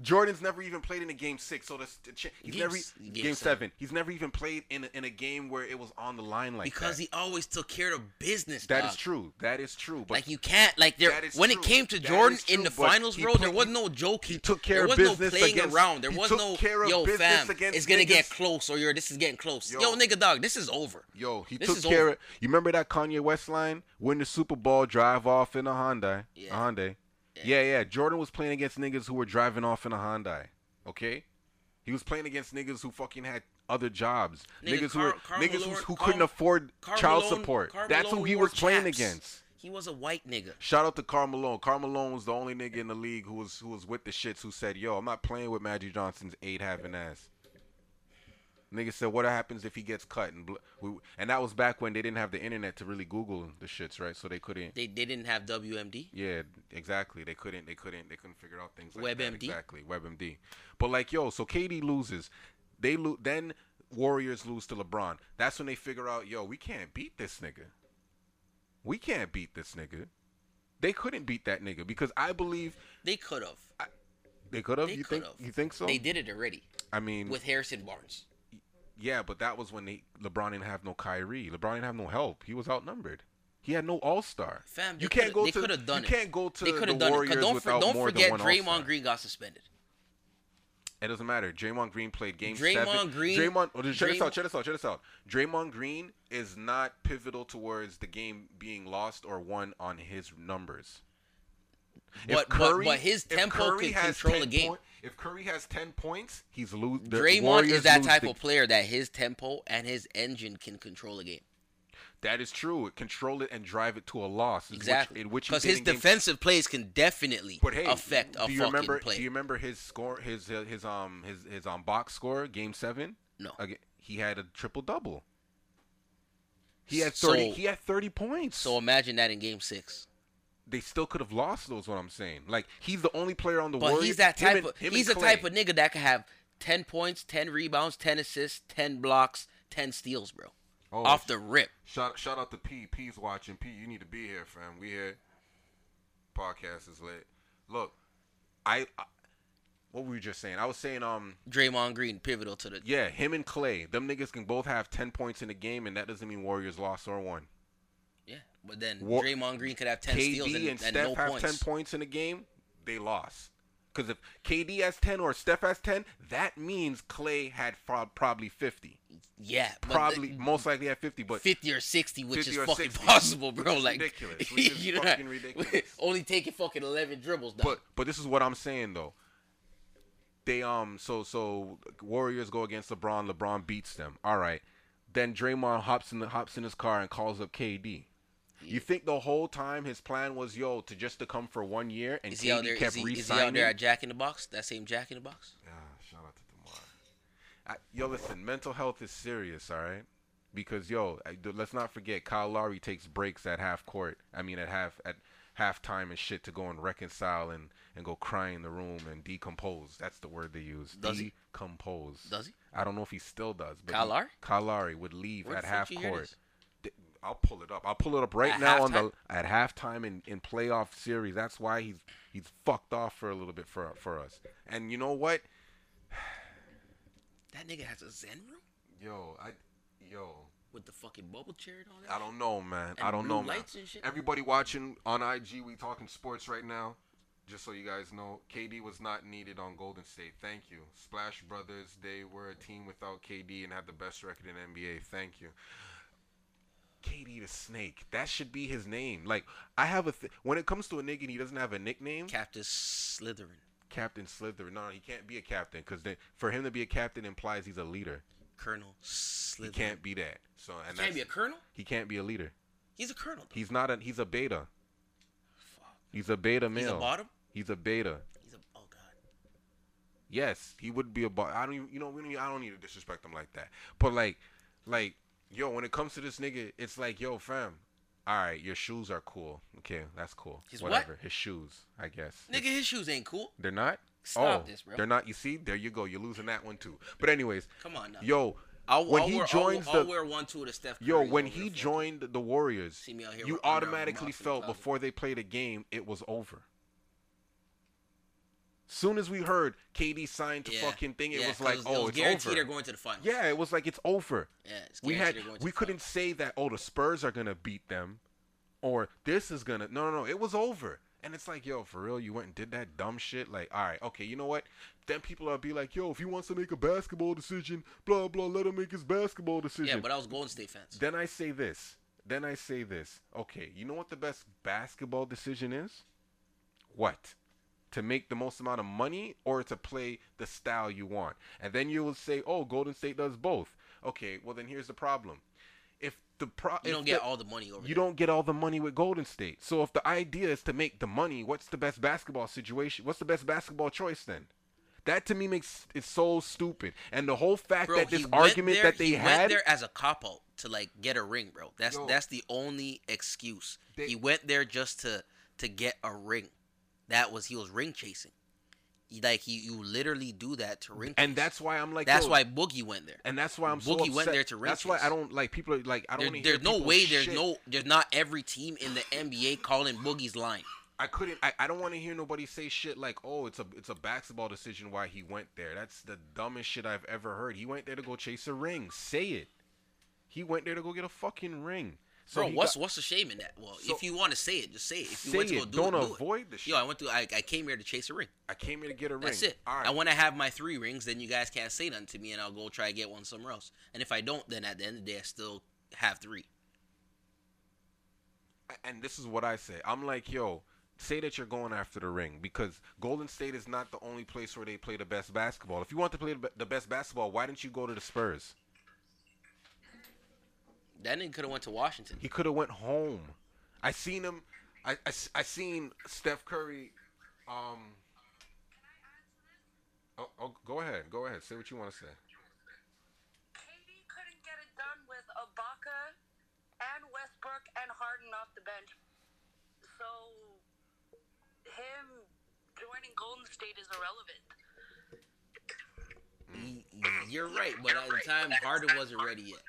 Jordan's never even played in a game six. So that's, he's game, never, game, game seven. seven. He's never even played in a, in a game where it was on the line like because that. Because he always took care of business, That dog. is true. That is true. But like you can't, like there, when true. it came to that Jordan true, in the finals, bro, played, there was no joke. He took care of business. There was no playing against, around. There was no, yo, fam, it's going to get close or you're, this is getting close. Yo, yo, nigga, dog, this is over. Yo, he this took care over. of, you remember that Kanye West line? Win the Super Bowl, drive off in a Hyundai. Yeah. A Hyundai. Yeah, yeah. Jordan was playing against niggas who were driving off in a Hyundai. Okay, he was playing against niggas who fucking had other jobs. Nigga, niggas Car who were, Car niggas Malone, who, who Car couldn't afford Car child Malone, support. Car That's Malone who he was playing chaps. against. He was a white nigga. Shout out to Karl Malone. Karl Malone was the only nigga in the league who was who was with the shits. Who said, "Yo, I'm not playing with Magic Johnson's eight having ass." Nigga said, "What happens if he gets cut?" And we, and that was back when they didn't have the internet to really Google the shits, right? So they couldn't. They they didn't have W M D. Yeah, exactly. They couldn't. They couldn't. They couldn't figure out things like Web M D. That. Exactly, Web M D. But like, yo, so K D loses. They lo Then Warriors lose to LeBron. That's when they figure out, yo, we can't beat this nigga. We can't beat this nigga. They couldn't beat that nigga because I believe they could have. They could have. You think? You think so? They did it already. I mean, with Harrison Barnes. Yeah, but that was when they, LeBron didn't have no Kyrie. LeBron didn't have no help. He was outnumbered. He had no All-Star. Fam, you can't go to. They could have done it. You can't go to the Warriors without more than one All-Star. Don't forget, Draymond Green got suspended. It doesn't matter. Draymond Green played game seven. Draymond Green. Draymond. Oh, check this out. Check this out. Check this out. Draymond Green is not pivotal towards the game being lost or won on his numbers. But, Curry, but but his tempo can control the game. Point, if Curry has ten points, he's losing. Draymond is that type of player that his tempo and his engine can control the game. That is true. It control it and drive it to a loss. Exactly. Because his defensive plays can definitely but hey, affect a fucking play. Do you remember his score? His his, his um his his um box score game seven. No, Again, he had a triple double. He had thirty. So, he had thirty points. So imagine that in game six. They still could have lost those. What I'm saying, like he's the only player on the Warriors. But he's that type and, of he's the type of nigga that can have ten points, ten rebounds, ten assists, ten blocks, ten steals, bro. Oh, off the rip. Shout shout out to P. P's watching. P, you need to be here, fam. We here. Podcast is lit. Look, I, I what were you just saying? I was saying um Draymond Green pivotal to the yeah him and Clay. Them niggas can both have ten points in the game, and that doesn't mean Warriors lost or won. Yeah, but then War Draymond Green could have ten K D steals and, and, Steph and no have points. ten points in a game, they lost. Because if K D has ten or Steph has ten, that means Clay had probably fifty. Yeah, probably the, most likely had fifty, but fifty or sixty, which is fucking sixty, possible, bro. Like ridiculous, you fucking know, ridiculous. Only taking fucking eleven dribbles. Down. But but this is what I'm saying though. They um so so Warriors go against LeBron. LeBron beats them. All right, then Draymond hops in the hops in his car and calls up K D. You think the whole time his plan was, yo, to just to come for one year and he K D kept re-signing? Is he out there at Jack in the Box? That same Jack in the Box? Yeah, shout out to DeMar. I, yo, listen, mental health is serious, all right? Because, yo, I, let's not forget, Kyle Lowry takes breaks at half court. I mean, at half at halftime and shit to go and reconcile and, and go cry in the room and decompose. That's the word they use. Does decompose. He? Does he? I don't know if he still does. But Kyle Lowry? Kyle Lowry would leave Where at half court. I'll pull it up. I'll pull it up right now on the at halftime in, in playoff series. That's why he's he's fucked off for a little bit for for us. And you know what? That nigga has a Zen room? Yo, I yo, with the fucking bubble chair and all that. I don't know, man. I don't know, man. Lights and shit. Everybody watching on I G, we talking sports right now. Just so you guys know, K D was not needed on Golden State. Thank you. Splash Brothers, they were a team without K D and had the best record in N B A. Thank you. K D the Snake. That should be his name. Like, I have a... Th- when it comes to a nigga and he doesn't have a nickname... Captain Slytherin. Captain Slytherin. No, he can't be a captain, because for him to be a captain implies he's a leader. Colonel Slytherin. He can't be that. So, and he can't be a colonel? He can't be a leader. He's a colonel, though. He's not a... He's a beta. Fuck. He's a beta male. He's a bottom? He's a beta. He's a... Oh, God. Yes, he would be a bottom. I don't even... You know, we don't, I don't need to disrespect him like that. But, like... Like... Yo, when it comes to this nigga, it's like, yo, fam, all right, your shoes are cool. Okay, that's cool. His Whatever. What? His shoes, I guess. Nigga, his shoes ain't cool. They're not? Stop oh, this, bro. They're not. You see? There you go. You're losing that one, too. But anyways. Come on now. Yo, I'll, when I'll he wear, joins I'll, the... I'll wear one, two to Steph Curry. Yo, when he joined the Warriors, see me out here you automatically felt before they played a game, it was over. Soon as we heard K D signed to yeah. fucking thing, it yeah, was like, it was, oh, it was it's guaranteed over. They're going to the finals. Yeah, it was like it's over. Yeah, it's we had going to we couldn't finals. say that. Oh, the Spurs are gonna beat them, or this is gonna. No, no, no. It was over, and it's like, yo, for real, you went and did that dumb shit. Like, all right, okay, you know what? Then people will be like, yo, if he wants to make a basketball decision, blah blah, let him make his basketball decision. Yeah, but I was Golden State fans. Then I say this. Then I say this. Okay, you know what the best basketball decision is? What? To make the most amount of money or to play the style you want. And then you will say, oh, Golden State does both. Okay, well, then here's the problem. If the pro- You don't if get the, all the money over You there. Don't get all the money with Golden State. So if the idea is to make the money, what's the best basketball situation? What's the best basketball choice then? That to me makes it so stupid. And the whole fact bro, that this argument there, that they he had. He went there as a cop-out to, like, get a ring, bro. That's yo, that's the only excuse. They, he went there just to to get a ring. That was he was ring chasing, like he you literally do that to ring. And chase. That's why I'm like that's why Boogie went there. And that's why I'm Boogie so upset. went there to ring. That's chase. why I don't like people are like I don't. There, there's no way. Shit. There's no. There's not every team in the N B A calling Boogie's line. I couldn't. I, I don't want to hear nobody say shit like, oh, it's a it's a basketball decision why he went there. That's the dumbest shit I've ever heard. He went there to go chase a ring. Say it. He went there to go get a fucking ring. So Bro, what's got, what's the shame in that? Well, so if you want to say it, just say it. If you want to go do it, don't it, do avoid it. the shit. Yo, I went to I, I came here to chase a ring. I came here to get a ring. That's it. All right. I want to have my three rings. Then you guys can't say nothing to me, and I'll go try to get one somewhere else. And if I don't, then at the end of the day, I still have three. And this is what I say. I'm like, yo, say that you're going after the ring because Golden State is not the only place where they play the best basketball. If you want to play the best basketball, why didn't you go to the Spurs? That nigga could have went to Washington. He could have went home. I seen him. I, I, I seen Steph Curry. Um, oh, oh, go ahead. Go ahead. Say what you want to say. K D couldn't get it done with Ibaka and Westbrook and Harden off the bench. So him joining Golden State is irrelevant. You're right, but at the time, Harden wasn't ready yet.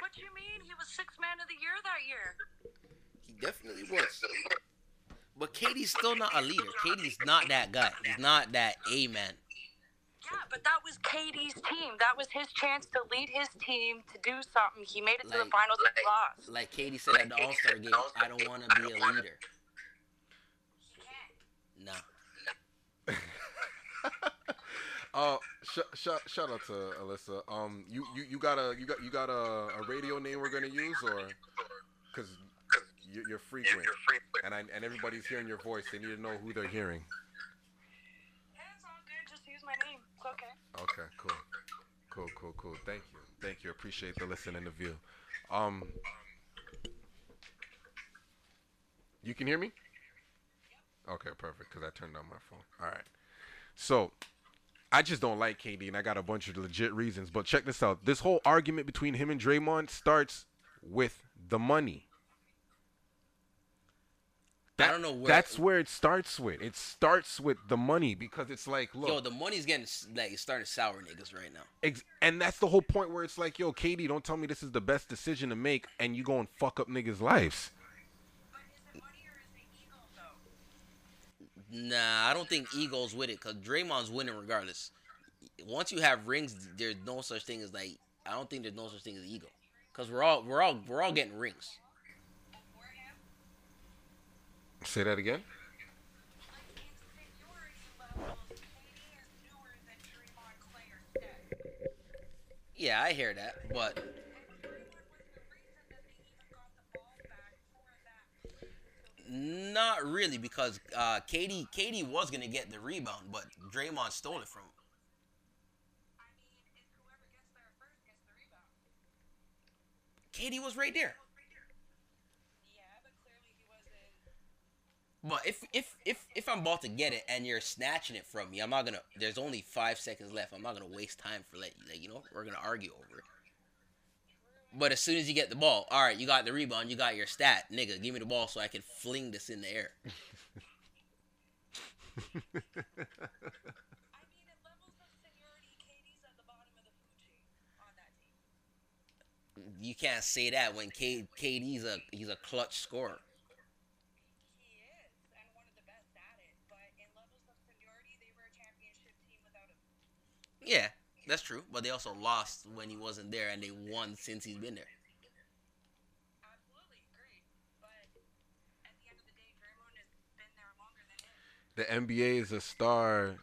What you mean? He was sixth man of the year that year. He definitely was. But K D's still not a leader. K D's not that guy. He's not that A man. Yeah, but that was K D's team. That was his chance to lead his team to do something. He made it like, to the finals and lost. Like K D said at the All Star game, I don't want to be a leader. He can't. No. Oh, uh, shout sh- shout out to Alyssa. Um, you, you, you got a you got you got a, a radio name we're gonna use or, cause you, you're frequent, and I and everybody's hearing your voice. They need to know who they're hearing. Yeah, it's all good. Just use my name. It's okay. Okay, cool, cool, cool, cool. Thank you, thank you. Appreciate the listen and the view. Um, you can hear me? Okay, perfect. Cause I turned on my phone. All right, so. I just don't like K D, and I got a bunch of legit reasons. But check this out. This whole argument between him and Draymond starts with the money. That, I don't know where... That's where it starts with. It starts with the money because it's like, look... Yo, the money's getting... Like, it's starting to sour niggas right now. Ex- and that's the whole point where it's like, yo, K D, don't tell me this is the best decision to make, and you go and fuck up niggas' lives. Nah, I don't think ego's with it because Draymond's winning regardless. Once you have rings, there's no such thing as like I don't think there's no such thing as ego, because we're all we're all we're all getting rings. Say that again. Yeah, I hear that, but not really, because uh, Katie Katie was gonna get the rebound, but Draymond stole it from him. Katie was right there. But if if if if I'm about to get it and you're snatching it from me, I'm not gonna. There's only five seconds left. I'm not gonna waste time for like, like you know, we're gonna argue over it. But as soon as you get the ball, all right, you got the rebound, you got your stat, nigga. Give me the ball so I can fling this in the air. You can't say that when K KD's a he's a clutch scorer. Yeah, that's true. But they also lost when he wasn't there, and they won since he's been there. The N B A is a star,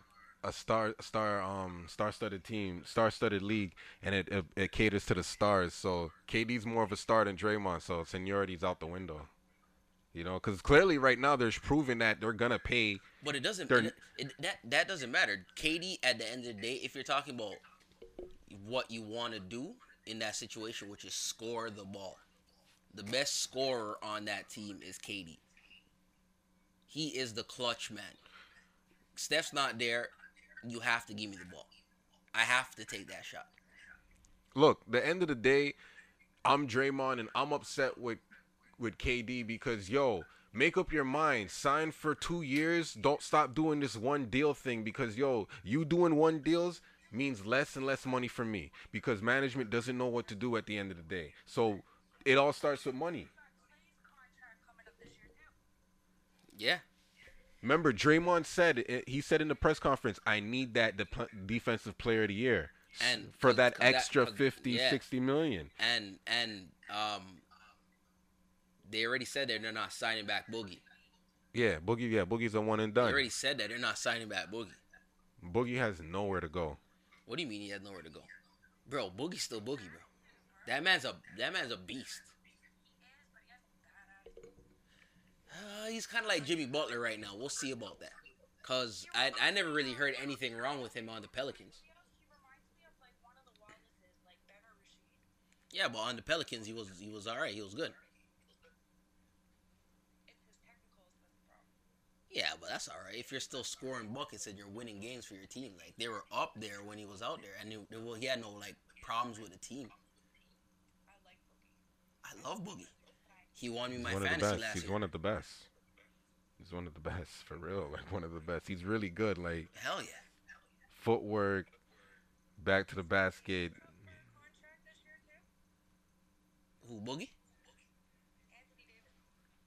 a star, star, um, star-studded team, star-studded league, and it, it it caters to the stars. So K D's more of a star than Draymond. So seniority's out the window. You know, because clearly right now they're proving that they're gonna pay. But it doesn't. It, it, that that doesn't matter. Katie, at the end of the day, if you're talking about what you want to do in that situation, which is score the ball, the best scorer on that team is Katie. He is the clutch man. Steph's not there. You have to give me the ball. I have to take that shot. Look, the end of the day, I'm Draymond, and I'm upset with. with K D because, yo, make up your mind. Sign for two years. Don't stop doing this one deal thing because, yo, you doing one deals means less and less money for me because management doesn't know what to do at the end of the day. So it all starts with money. Yeah. Remember, Draymond said, he said in the press conference, I need that de- defensive player of the year and for that extra that, fifty, yeah. sixty million. And, and, um, they already said that they're not signing back Boogie. Yeah, Boogie. Yeah, Boogie's a one and done. They already said that they're not signing back Boogie. Boogie has nowhere to go. What do you mean he has nowhere to go, bro? Boogie's still Boogie, bro. That man's a that man's a beast. Uh, he's kind of like Jimmy Butler right now. We'll see about that, cause I I never really heard anything wrong with him on the Pelicans. Yeah, but on the Pelicans he was he was all right. He was good. Yeah, but that's all right. If you're still scoring buckets and you're winning games for your team, like they were up there when he was out there, and he, well, he had no like problems with the team. I love Boogie. He won me my fantasy last year. He's one of the best. He's one of the best for real. Like one of the best. He's really good. Like hell yeah. Footwork, back to the basket. Who, Boogie?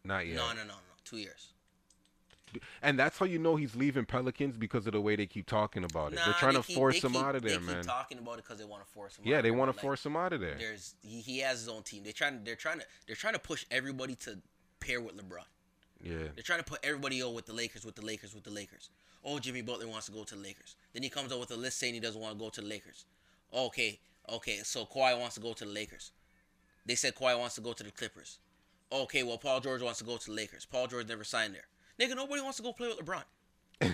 Not yet. No, no, no, no. Two years. And that's how you know he's leaving Pelicans because of the way they keep talking about it. Nah, They're trying they to keep, force him keep, out of there, they man. They keep talking about it because they want to force him. Yeah, out Yeah, they want to like, force him out of there. There's he, he has his own team. They trying they're trying to they're trying to push everybody to pair with LeBron. Yeah. They're trying to put everybody out with the Lakers, with the Lakers, with the Lakers. Oh, Jimmy Butler wants to go to the Lakers. Then he comes out with a list saying he doesn't want to go to the Lakers. Okay, okay, so Kawhi wants to go to the Lakers. They said Kawhi wants to go to the Clippers. Okay, well Paul George wants to go to the Lakers. Paul George never signed there. Nigga, nobody wants to go play with LeBron.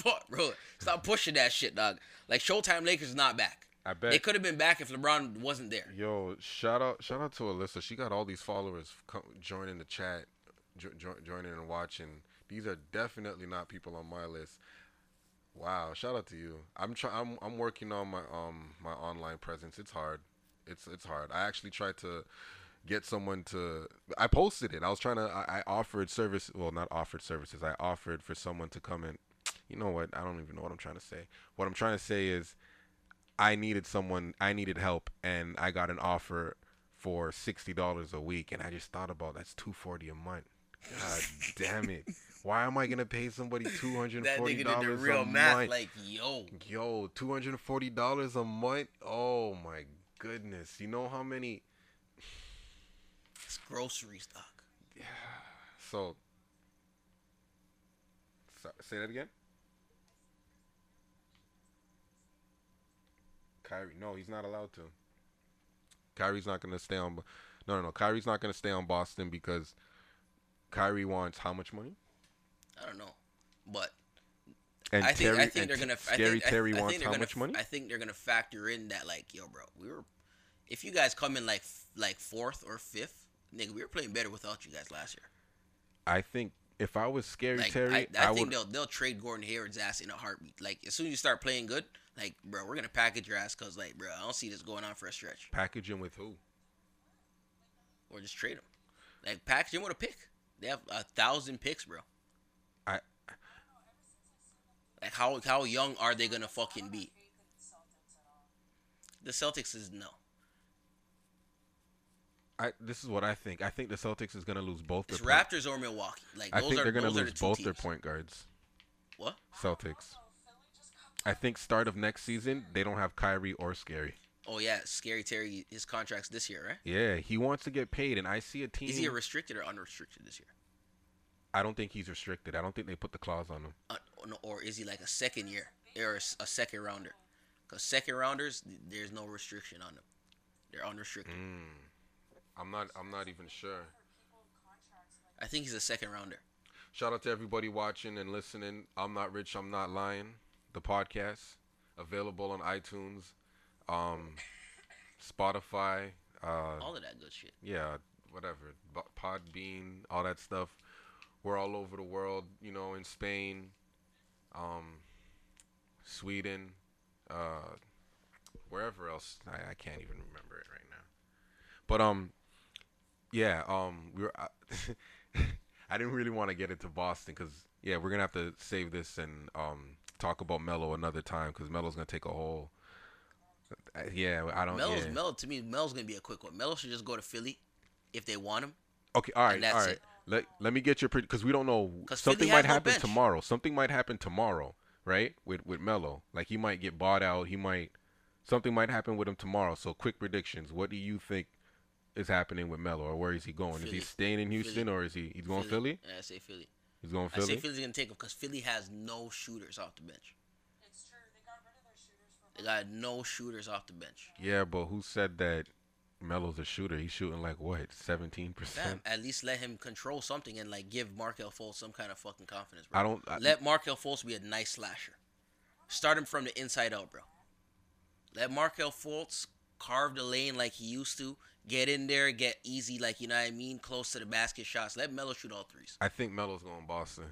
Fuck, bro. Stop pushing that shit, dog. Like Showtime Lakers is not back. I bet they could have been back if LeBron wasn't there. Yo, shout out, shout out to Alyssa. She got all these followers joining the chat, jo jo joining and watching. These are definitely not people on my list. Wow, shout out to you. I'm trying. I'm I'm working on my um my online presence. It's hard. It's it's hard. I actually tried to. Get someone to. I posted it. I was trying to. I, I offered service. Well, not offered services. I offered for someone to come in. You know what? I don't even know what I'm trying to say. What I'm trying to say is, I needed someone. I needed help, and I got an offer for sixty dollars a week. And I just thought about that's two forty a month. God damn it! Why am I gonna pay somebody two hundred forty dollars a month? That nigga did the real math, like yo, yo, two hundred forty dollars a month. Oh my goodness, you know how many? It's grocery stock. Yeah. So, so say that again. Kyrie, no, he's not allowed to. Kyrie's not gonna stay on. No, no, no. Kyrie's not gonna stay on Boston because Kyrie wants how much money? I don't know, but and I think Terry, I think they're gonna. Scary I think, Terry I, I wants how gonna, much money? I think they're gonna factor in that, like, yo, bro, we were. If you guys come in like like fourth or fifth, nigga, we were playing better without you guys last year. I think if I was Scary like, Terry, I, I, I think would... they'll they'll trade Gordon Hayward's ass in a heartbeat. Like as soon as you start playing good, like bro, we're gonna package your ass because like bro, I don't see this going on for a stretch. Package him with who? Or just trade him. Like package him with a pick. They have a thousand picks, bro. I like how how young are they gonna fucking be? The Celtics is no. I this is what I think. I think the Celtics is gonna lose both. It's their Raptors point. or Milwaukee. Like I those think are, they're gonna lose the both teams. their point guards. What? Celtics. I think start of next season they don't have Kyrie or Scary. Oh yeah, Scary Terry, his contract's this year, right? Yeah, he wants to get paid, and I see a team. Is he restricted or unrestricted this year? I don't think he's restricted. I don't think they put the clause on him. Uh, no, or is he like a second year or a, a second rounder? Because second rounders, there's no restriction on them. They're unrestricted. Mm. I'm not. I'm not even sure. I think he's a second rounder. Shout out to everybody watching and listening. I'm Not Rich, I'm Not Lying. The podcast available on iTunes. Um, Spotify, uh, all of that good shit. Yeah, whatever. Podbean, all that stuff. We're all over the world, you know, in Spain, um, Sweden, uh, wherever else. I, I can't even remember it right now. But um, yeah, um, we were. I, I didn't really want to get into Boston because yeah, we're gonna have to save this and um talk about Melo another time because Melo's gonna take a whole. Yeah, I don't. Melo's yeah. Melo to me. Melo's gonna be a quick one. Melo should just go to Philly if they want him. Okay, all right, all right. It. Let Let me get your because we don't know something might happen no tomorrow. Something might happen tomorrow, right? With with Melo, like he might get bought out. He might something might happen with him tomorrow. So quick predictions. What do you think is happening with Melo, or where is he going? Philly. Is he staying in Houston, Philly. or is he he's going Philly? Philly? Yeah, I say Philly. He's going Philly. I say Philly's gonna take him because Philly has no shooters off the bench. They got no shooters off the bench. Yeah, but who said that Melo's a shooter? He's shooting like what, seventeen percent? At least let him control something and like give Markelle Fultz some kind of fucking confidence, bro. I don't I, let Markelle Fultz be a nice slasher. Start him from the inside out, bro. Let Markelle Fultz carve the lane like he used to. Get in there, get easy, like you know what I mean, close to the basket shots. Let Melo shoot all threes. I think Melo's going Boston.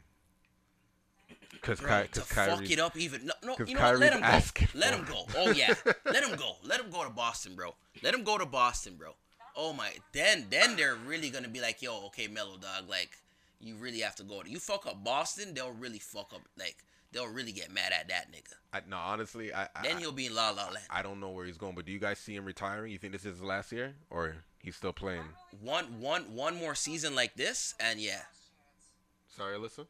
Because Ky- Kyrie fuck it up even no, no you know what? let him go let him go oh yeah let him go let him go to Boston bro let him go to Boston bro oh my then then they're really gonna be like, yo, okay, Melo dog, like you really have to go to you fuck up Boston, they'll really fuck up, like they'll really get mad at that nigga. I, no honestly I, I then he'll be in La La Land. I don't know where he's going, but do you guys see him retiring? You think this is his last year or he's still playing one one one more season like this? And yeah, sorry Alyssa,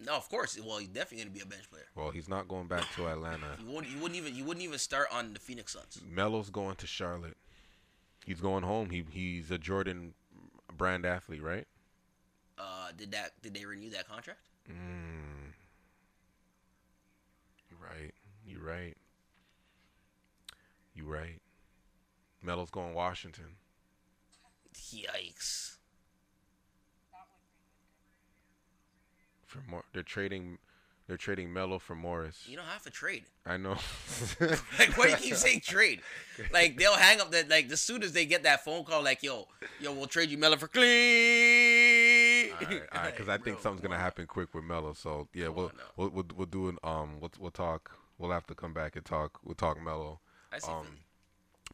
no, of course. Well, he's definitely gonna be a bench player. Well, he's not going back to Atlanta. You wouldn't, you wouldn't even, you wouldn't even start on the Phoenix Suns. Melo's going to Charlotte. He's going home. He he's a Jordan brand athlete, right? Uh, did that? Did they renew that contract? Mm. You're right. You're right. You're right. Melo's going Washington. Yikes. For more, they're trading, they're trading Melo for Morris. You don't have to trade. I know. Like, why do you keep saying trade? Like, they'll hang up that. Like, as soon as they get that phone call, like, yo, yo, we'll trade you Melo for Clean. All right, all right, because like, I think bro, something's gonna happen quick with Melo. So yeah, we'll, on, no. we'll we'll we'll do an um, we'll we'll talk. We'll have to come back and talk. We'll talk Melo. I see. Um, Philly.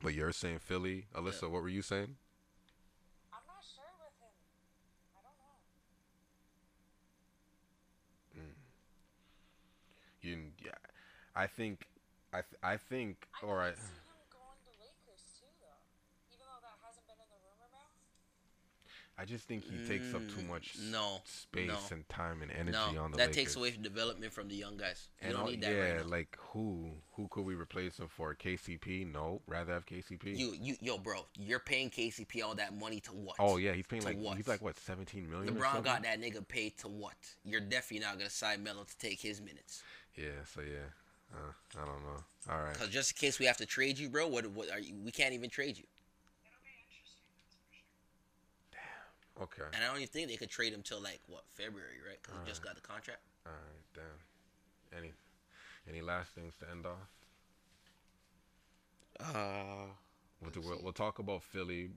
But you're saying Philly, Alyssa. Yeah. What were you saying? You, yeah, I think, I, th- I think, I all right. could see him going to Lakers too, though, even though that hasn't been in the rumor mill. I just think he takes up too much Mm, no, space no, and time and energy no. on the That Lakers. takes away development from the young guys. We And don't all- need that yeah, right now. like who, who could we replace him for? K C P? No, rather have K C P. You, you, yo, bro, you're paying K C P all that money to what? Oh yeah, he's paying To like what? he's like what seventeen million. or LeBron something? got that nigga paid to what? You're definitely not gonna sign Melo to take his minutes. Yeah, so yeah, uh, I don't know. All right. Cause just in case we have to trade you, bro, what? What are you? We can't even trade you. It'll be interesting, that's for sure. Okay. All And I don't even think they could trade him till like what February, right? Because he just got the contract. right. Damn. Any, any last things to end off? Uh, We'll, do, we'll, we'll talk about Philly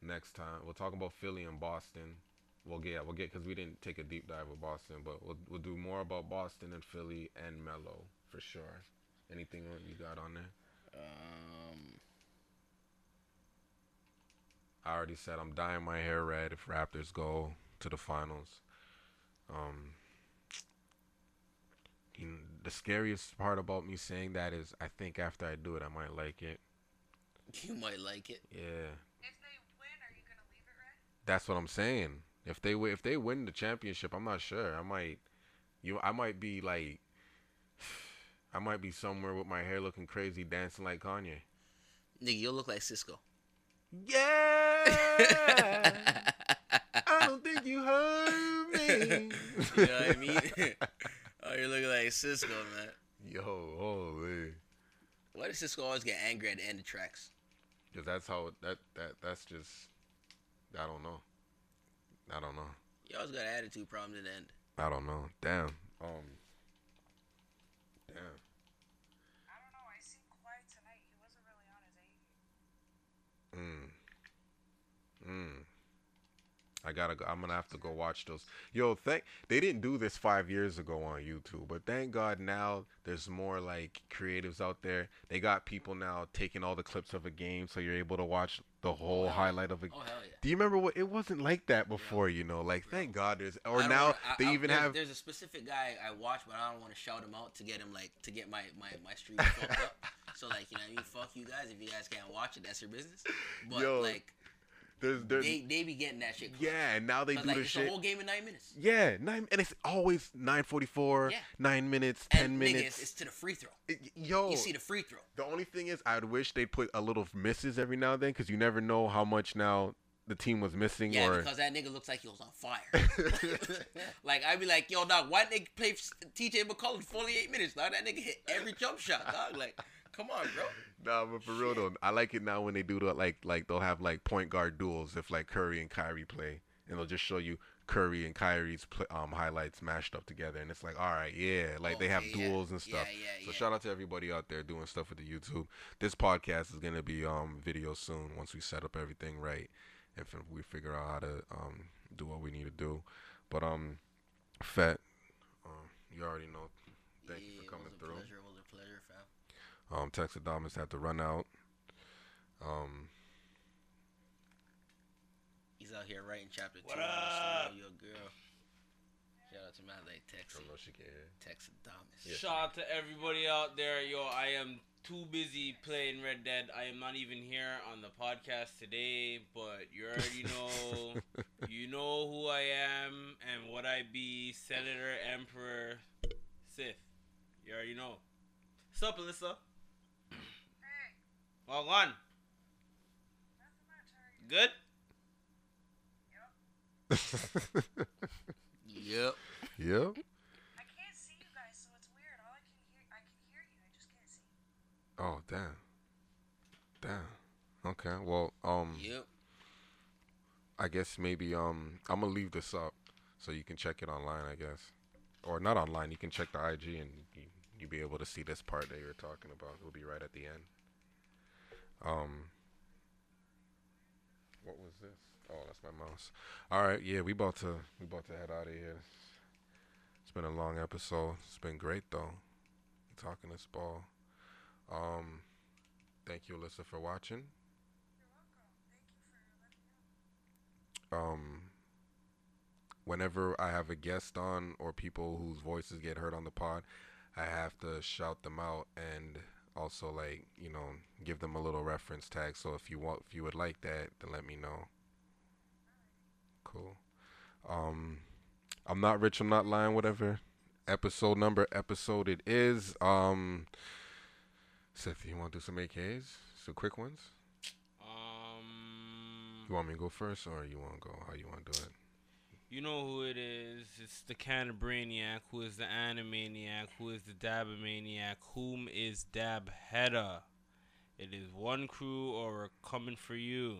next time. We'll talk about Philly and Boston. We'll get yeah, we'll get because we didn't take a deep dive with Boston, but we'll we'll do more about Boston and Philly and Melo for sure. Anything you got on there? um, I already said I'm dyeing my hair red if Raptors go to the finals. Um, you- the scariest part about me saying that is I think after I do it, I might like it. you might like it. Yeah, If they win, are you gonna leave it red? that's what I'm saying. If they wi- if they win the championship, I'm not sure. I might you I might be like I might be somewhere with my hair looking crazy, dancing like Kanye. Nigga, you'll look like Cisco. Yeah, I don't think you heard me. You know what I mean? Oh, you're looking like Cisco, man. Yo, holy, Why does Cisco always get angry at the end of tracks? because that's how that that that's just I don't know. I don't know. He always got attitude problems at the end. I don't know. Damn. Um. Damn. I don't know. I seen Kawhi tonight. He wasn't really on his A game. Mm. Mm. I gotta go. I'm gonna have to go watch those. Yo, thank they didn't do this five years ago on YouTube, but thank God now there's more like creatives out there. They got people now taking all the clips of a game, so you're able to watch the whole hell highlight of a. yeah. Oh, hell yeah. Do you remember what it wasn't like that before? You know, like thank God there's I or don't now wanna- I- they I- even there's, have. there's a specific guy I watch, but I don't want to shout him out to get him like to get my my my stream fucked up. So like you know, what I mean, fuck you guys. If you guys can't watch it, that's your business. But Yo, like There's there's they they be getting that shit. Close. yeah, and now they Cause do like the it's a shit. whole game in nine minutes. Yeah, nine and it's always nine forty-four, Yeah. nine minutes, ten And nigga, minutes. it's, it's to the free throw. It- Yo, You see the free throw. the only thing is, I'd wish they put a little misses every now and then because you never know how much now the team was missing Yeah, or because that nigga looks like he was on fire. Like I'd be like, yo, dog, why nigga play f- T J McCollum forty-eight minutes? Dog, that nigga hit every jump shot, dog. Like, come on, bro. nah, but for real though, I like it now when they do the like like they'll have like point guard duels if like Curry and Kyrie play, and they'll just show you Curry and Kyrie's pl- um highlights mashed up together, and it's like all right, yeah, like they have Okay, yeah. duels and stuff. Yeah, yeah, So yeah. shout out to everybody out there doing stuff with the YouTube. This podcast is gonna be um video soon once we set up everything right, if we figure out how to um do what we need to do. But um, Fett, um, you already know. Thank you for coming It was a through. pleasure. It was a pleasure, fam. Um, Texadamas had to run out. Um, He's out here writing chapter two. What up? Your girl. Shout out to my like I Texas, don't know if she can hear. Texas Domus. Yeah. Shout out to everybody out there. Yo, I am too busy playing Red Dead. I am not even here on the podcast today, but you already know. You know who I am and what I be. Senator, Emperor, Sith. You already know. Sup, Alyssa? Hey, Well gone. nothing much. How are you? Good? Yep. Yep. Yep. I can't see you guys, so it's weird. All I can hear, I can hear you. I just can't see you. Oh damn. Damn. Okay. Well, um, Yep. I guess maybe um, I'm gonna leave this up so you can check it online. I guess, or not online. You can check the I G and you, you'll be able to see this part that you're talking about. It'll be right at the end. Um, what was this? Oh, that's my mouse. All right. Yeah, we about to we about to head out of here. It's been a long episode. It's been great though. Talking this ball. Um, thank you, Alyssa, for watching. You're welcome. Thank you for letting me know. Um, whenever I have a guest on or people whose voices get heard on the pod, I have to shout them out and also, like, you know, give them a little reference tag. So if you want, if you would like that, then let me know. Cool. Um, I'm not rich, I'm not lying, whatever episode number episode it is. Um, Seth, you want to do some A K As? Some quick ones? Um, you want me to go first, or you want to go? How you want to do it? You know who it is. It's the Cannabraniac, who is the Animaniac, who is the Dabomaniac, whom is Dab Hedda. It is one crew, or we're coming for you.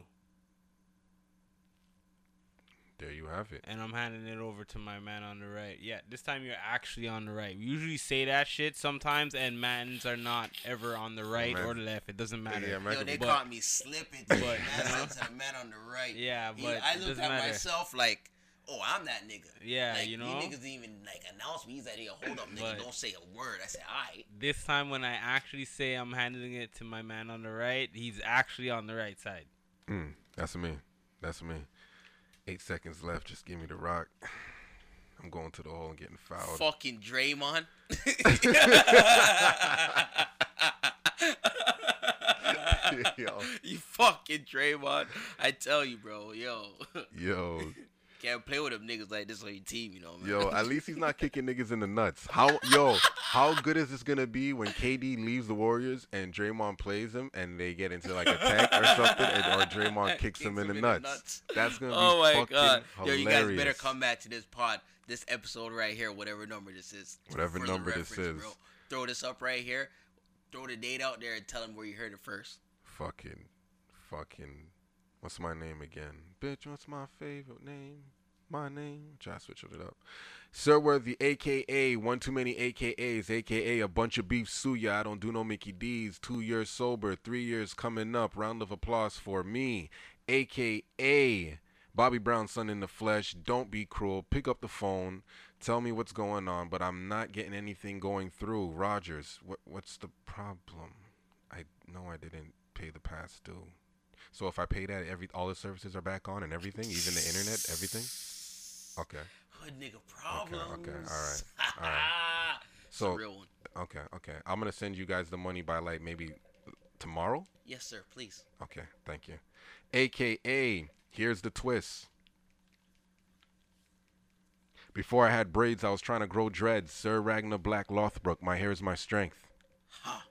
There you have it. And I'm handing it over to my man on the right. Yeah, this time you're actually on the right. We usually say that shit sometimes, and mans are not ever on the right yeah, or the left. It doesn't matter. Yeah, yeah, yo, they but, caught me slipping. But, man, I'm man on the right. Yeah, but I looked at matter. myself like, oh, I'm that nigga. Yeah, like, you know. These niggas didn't even like announce me. He's like, hey, hold up, nigga, don't say a word. I said, all right. This time when I actually say I'm handing it to my man on the right, he's actually on the right side. Mm, that's me. That's me. Eight seconds left. Just give me the rock. I'm going to the hole and getting fouled. Fucking Draymond. Yo. You fucking Draymond. I tell you, bro. Yo. Yo. Can't play with them niggas like this on your team, you know, man. Yo, at least he's not kicking niggas in the nuts. How, yo, how good is this going to be when K D leaves the Warriors and Draymond plays him and they get into, like, a tank or something, and, or Draymond kicks, kicks him in, him the, in nuts. the nuts? That's going to oh be fucking God. hilarious. Yo, you guys better come back to this pod, this episode right here, whatever number this is. Whatever number this is. Bro. Throw this up right here. Throw the date out there and tell them where you heard it first. Fucking, fucking. What's my name again? Bitch, what's my favorite name? My name? Try switching it up. Sir Worthy, a k a. One Too Many A K As, a k a. A Bunch of Beef Suya. I don't do no Mickey D's. Two years sober. Three years coming up. Round of applause for me. a k a. Bobby Brown's son in the flesh. Don't be cruel. Pick up the phone. Tell me what's going on, but I'm not getting anything going through. Rogers, what, what's the problem? I know I didn't pay the past due. So if I pay that, every all the services are back on and everything, even the internet, everything. Okay. Hood nigga problems. Okay. Okay. All right. All right. So. Real one. Okay. Okay. I'm gonna send you guys the money by like maybe tomorrow. Yes, sir. Please. Okay. Thank you. A K A. Here's the twist. Before I had braids, I was trying to grow dreads. Sir Ragnar Black Lothbrok. My hair is my strength. Ha.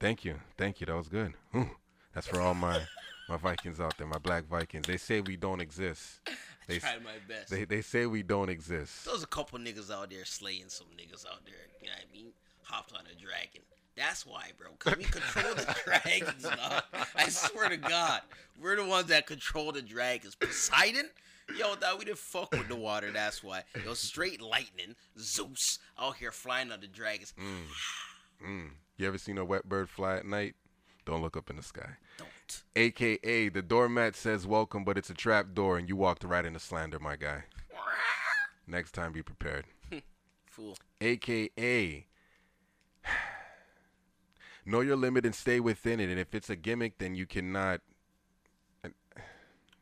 Thank you. Thank you. That was good. Ooh. That's for all my. My Vikings out there, my black Vikings. They say we don't exist. They I tried my best. They, they say we don't exist. There's a couple niggas out there slaying some niggas out there. You know what I mean? Hopped on a dragon. That's why, bro. Because we control the dragons, dog. I swear to God. We're the ones that control the dragons. Poseidon? Yo, dog, we didn't fuck with the water. That's why. Yo, straight lightning. Zeus out here flying on the dragons. Mm. Mm. You ever seen a wet bird fly at night? Don't look up in the sky. Don't. A K A the doormat says welcome, but it's a trap door, and you walked right into slander, my guy. Next time, be prepared. Fool. A K A know your limit and stay within it, and if it's a gimmick, then you cannot.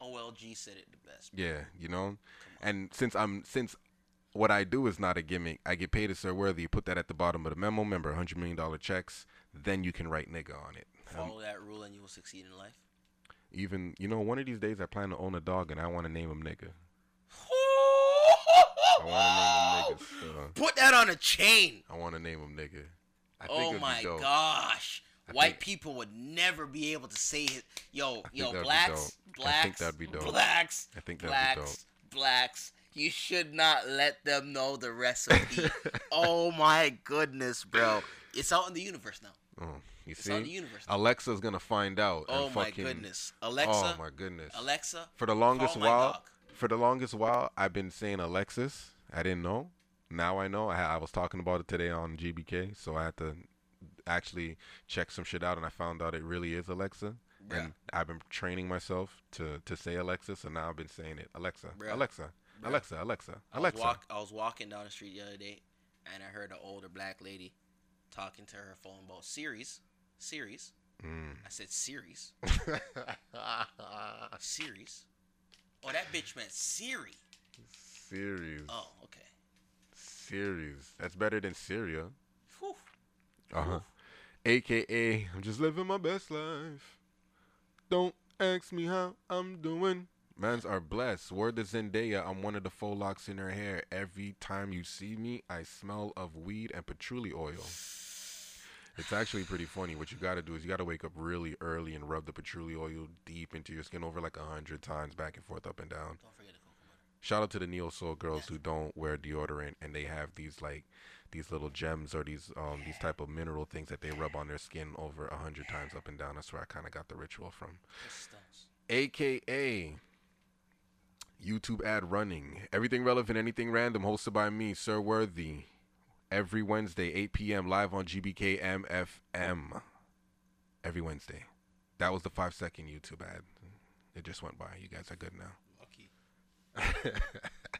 O L G said it the best. Yeah, you know, and since I'm since what I do is not a gimmick, I get paid as Sir Worthy. You put that at the bottom of the memo. Remember, one hundred million dollar checks. Then you can write nigga on it. Follow that rule and you will succeed in life. Even, you know, one of these days I plan to own a dog and I want to name him nigga. I want to name him nigga. So. Put that on a chain. I want to name him nigga. I oh think my gosh. I White think, people would never be able to say it. Yo, yo, blacks, blacks, I think that'd be dope. Blacks, I think that'd be dope. Blacks, blacks. You should not let them know the recipe. Oh my goodness, bro. It's out in the universe now. Oh, you it's see, out in the universe now. Alexa's gonna find out. Oh and my fucking, goodness, Alexa! Oh my goodness, Alexa! For the longest while, for the longest while, I've been saying Alexis. I didn't know. Now I know. I, I was talking about it today on G B K, so I had to actually check some shit out, and I found out it really is Alexa. Bruh. And I've been training myself to to say Alexis, so and now I've been saying it, Alexa, Bruh. Alexa, Bruh. Alexa, Alexa, Alexa. I was, walk, I was walking down the street the other day, and I heard an older black lady talking to her phone about series, series. Mm. I said series, series. Oh, that bitch meant Siri. Series. Oh, okay. Series. That's better than Syria. Whew. Uh-huh. A K A I'm just living my best life. Don't ask me how I'm doing. Mans are blessed. Word to Zendaya, I'm one of the faux locks in her hair. Every time you see me, I smell of weed and patchouli oil. It's actually pretty funny. What you got to do is you got to wake up really early and rub the patchouli oil deep into your skin over like a hundred times, back and forth, up and down. Don't forget the coconut butter. Shout out to the neo soul girls yes. who don't wear deodorant and they have these like these little gems or these um yeah. these type of mineral things that they rub on their skin over a hundred yeah. times up and down. That's where I kind of got the ritual from. A K A YouTube ad running. Everything relevant, anything random, hosted by me, Sir Worthy. Every Wednesday, eight p.m. live on G B K M F M. Every Wednesday. That was the five-second YouTube ad. It just went by. You guys are good now. Lucky.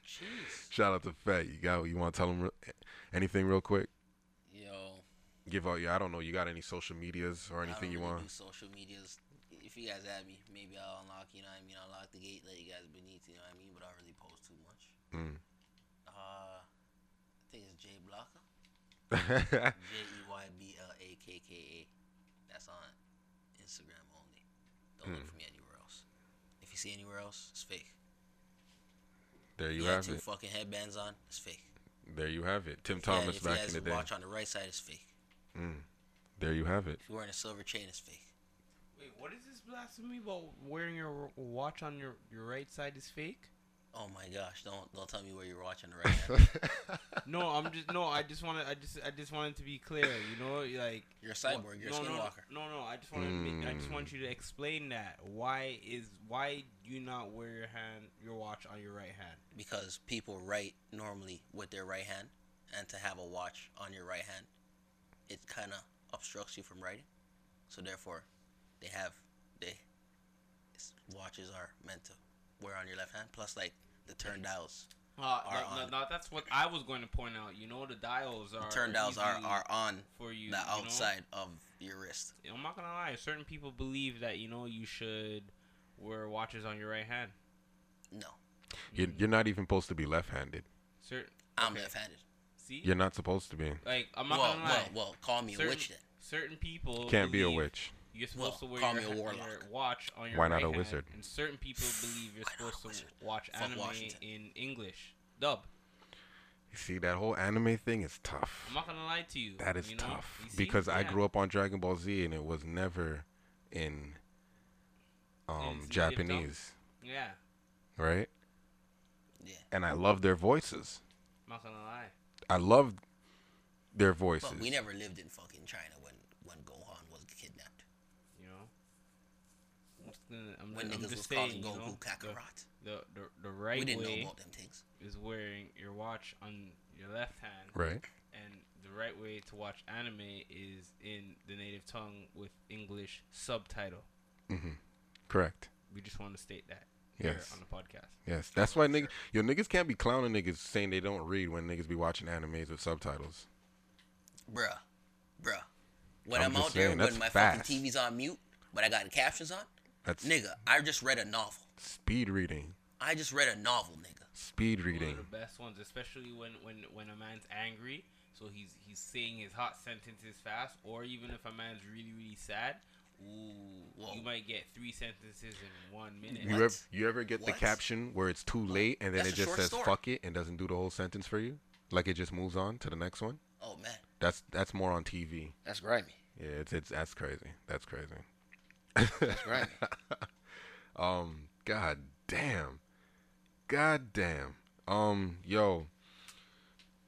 Jeez. Shout out to Fett. You got. You want to tell them re- anything real quick? Yo. Give out. Yeah, I don't know. You got any social medias or anything I don't you really want? Do social medias. If you guys add me, maybe I'll unlock, you know what I mean? I'll lock the gate, let you guys beneath, you know what I mean? But I don't really post too much. Mm. Uh, I think it's Jay Blocka. J E Y B L A K K A. That's on Instagram only. Don't mm. look for me anywhere else. If you see anywhere else, it's fake. There you, you have it. Two fucking headbands on, it's fake. There you have it. Tim if Thomas had, back in the day. If you watch on the right side, it's fake. Mm. There you have it. If you're wearing a silver chain, it's fake. Wait, what is this blasphemy about wearing your watch on your, your right side is fake? Oh my gosh! Don't don't tell me where you're watching the right side. no, I'm just no. I just wanted I just I just wanted to be clear. You know, like you're a cyborg. Well, you're no, a skinwalker. No, no, no. I just wanted mm. to make, I just want you to explain that. Why is why do you not wear your hand your watch on your right hand? Because people write normally with their right hand, and to have a watch on your right hand, it kind of obstructs you from writing. So therefore. They have, they, watches are meant to wear on your left hand. Plus, like, the turn dials uh, are no, no, no, that's what I was going to point out. You know, the dials are... The turn dials are, are on for you, the outside you know? of your wrist. I'm not going to lie. Certain people believe that, you know, you should wear watches on your right hand. No. You're, you're not even supposed to be left-handed. Certain, I'm okay. left-handed. See? You're not supposed to be. Like, I'm not well, going to lie. Well, well, call me certain, a witch then. Certain people Can't believe, be a witch. You're supposed well, to wear your, your watch on your Why right not a hand, wizard? And certain people believe you're Why supposed to watch Fuck anime Washington. in English. Dub. You see, that whole anime thing is tough. I'm not going to lie to you. That is you tough. Because yeah. I grew up on Dragon Ball Z and it was never in um, Japanese. Yeah. Right? Yeah. And I love their voices. I'm not going to lie. I love their voices. But we never lived in fucking China when, when Gohan was kidnapped. I'm, when I'm niggas was saying, calling Goku you know, Kakarot. The, the, the right we didn't way know about them things. Is wearing your watch on your left hand. Right. And the right way to watch anime is in the native tongue with English subtitle. Mm-hmm. Correct. We just want to state that here yes. on the podcast. Yes. That's why niggas, yo, niggas can't be clowning niggas saying they don't read when niggas be watching animes with subtitles. Bruh. Bruh. When I'm, I'm out saying, there, when my fast. fucking T V's on mute, but I got the captions on, That's nigga, I just read a novel. Speed reading. I just read a novel, nigga. Speed reading. One of the best ones, especially when, when, when a man's angry, so he's he's saying his hot sentences fast, or even if a man's really, really sad, ooh, Whoa. you might get three sentences in one minute. You ever, you ever get what? the caption where it's too late, and then That's it just says story. fuck it, and doesn't do the whole sentence for you? Like it just moves on to the next one? Oh, man. That's that's more on T V. That's grimy. Yeah, it's it's that's crazy. That's crazy. That's right. um, God damn. God damn. Um, yo.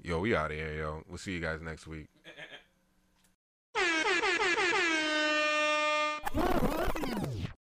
Yo, we out of here, yo. We'll see you guys next week.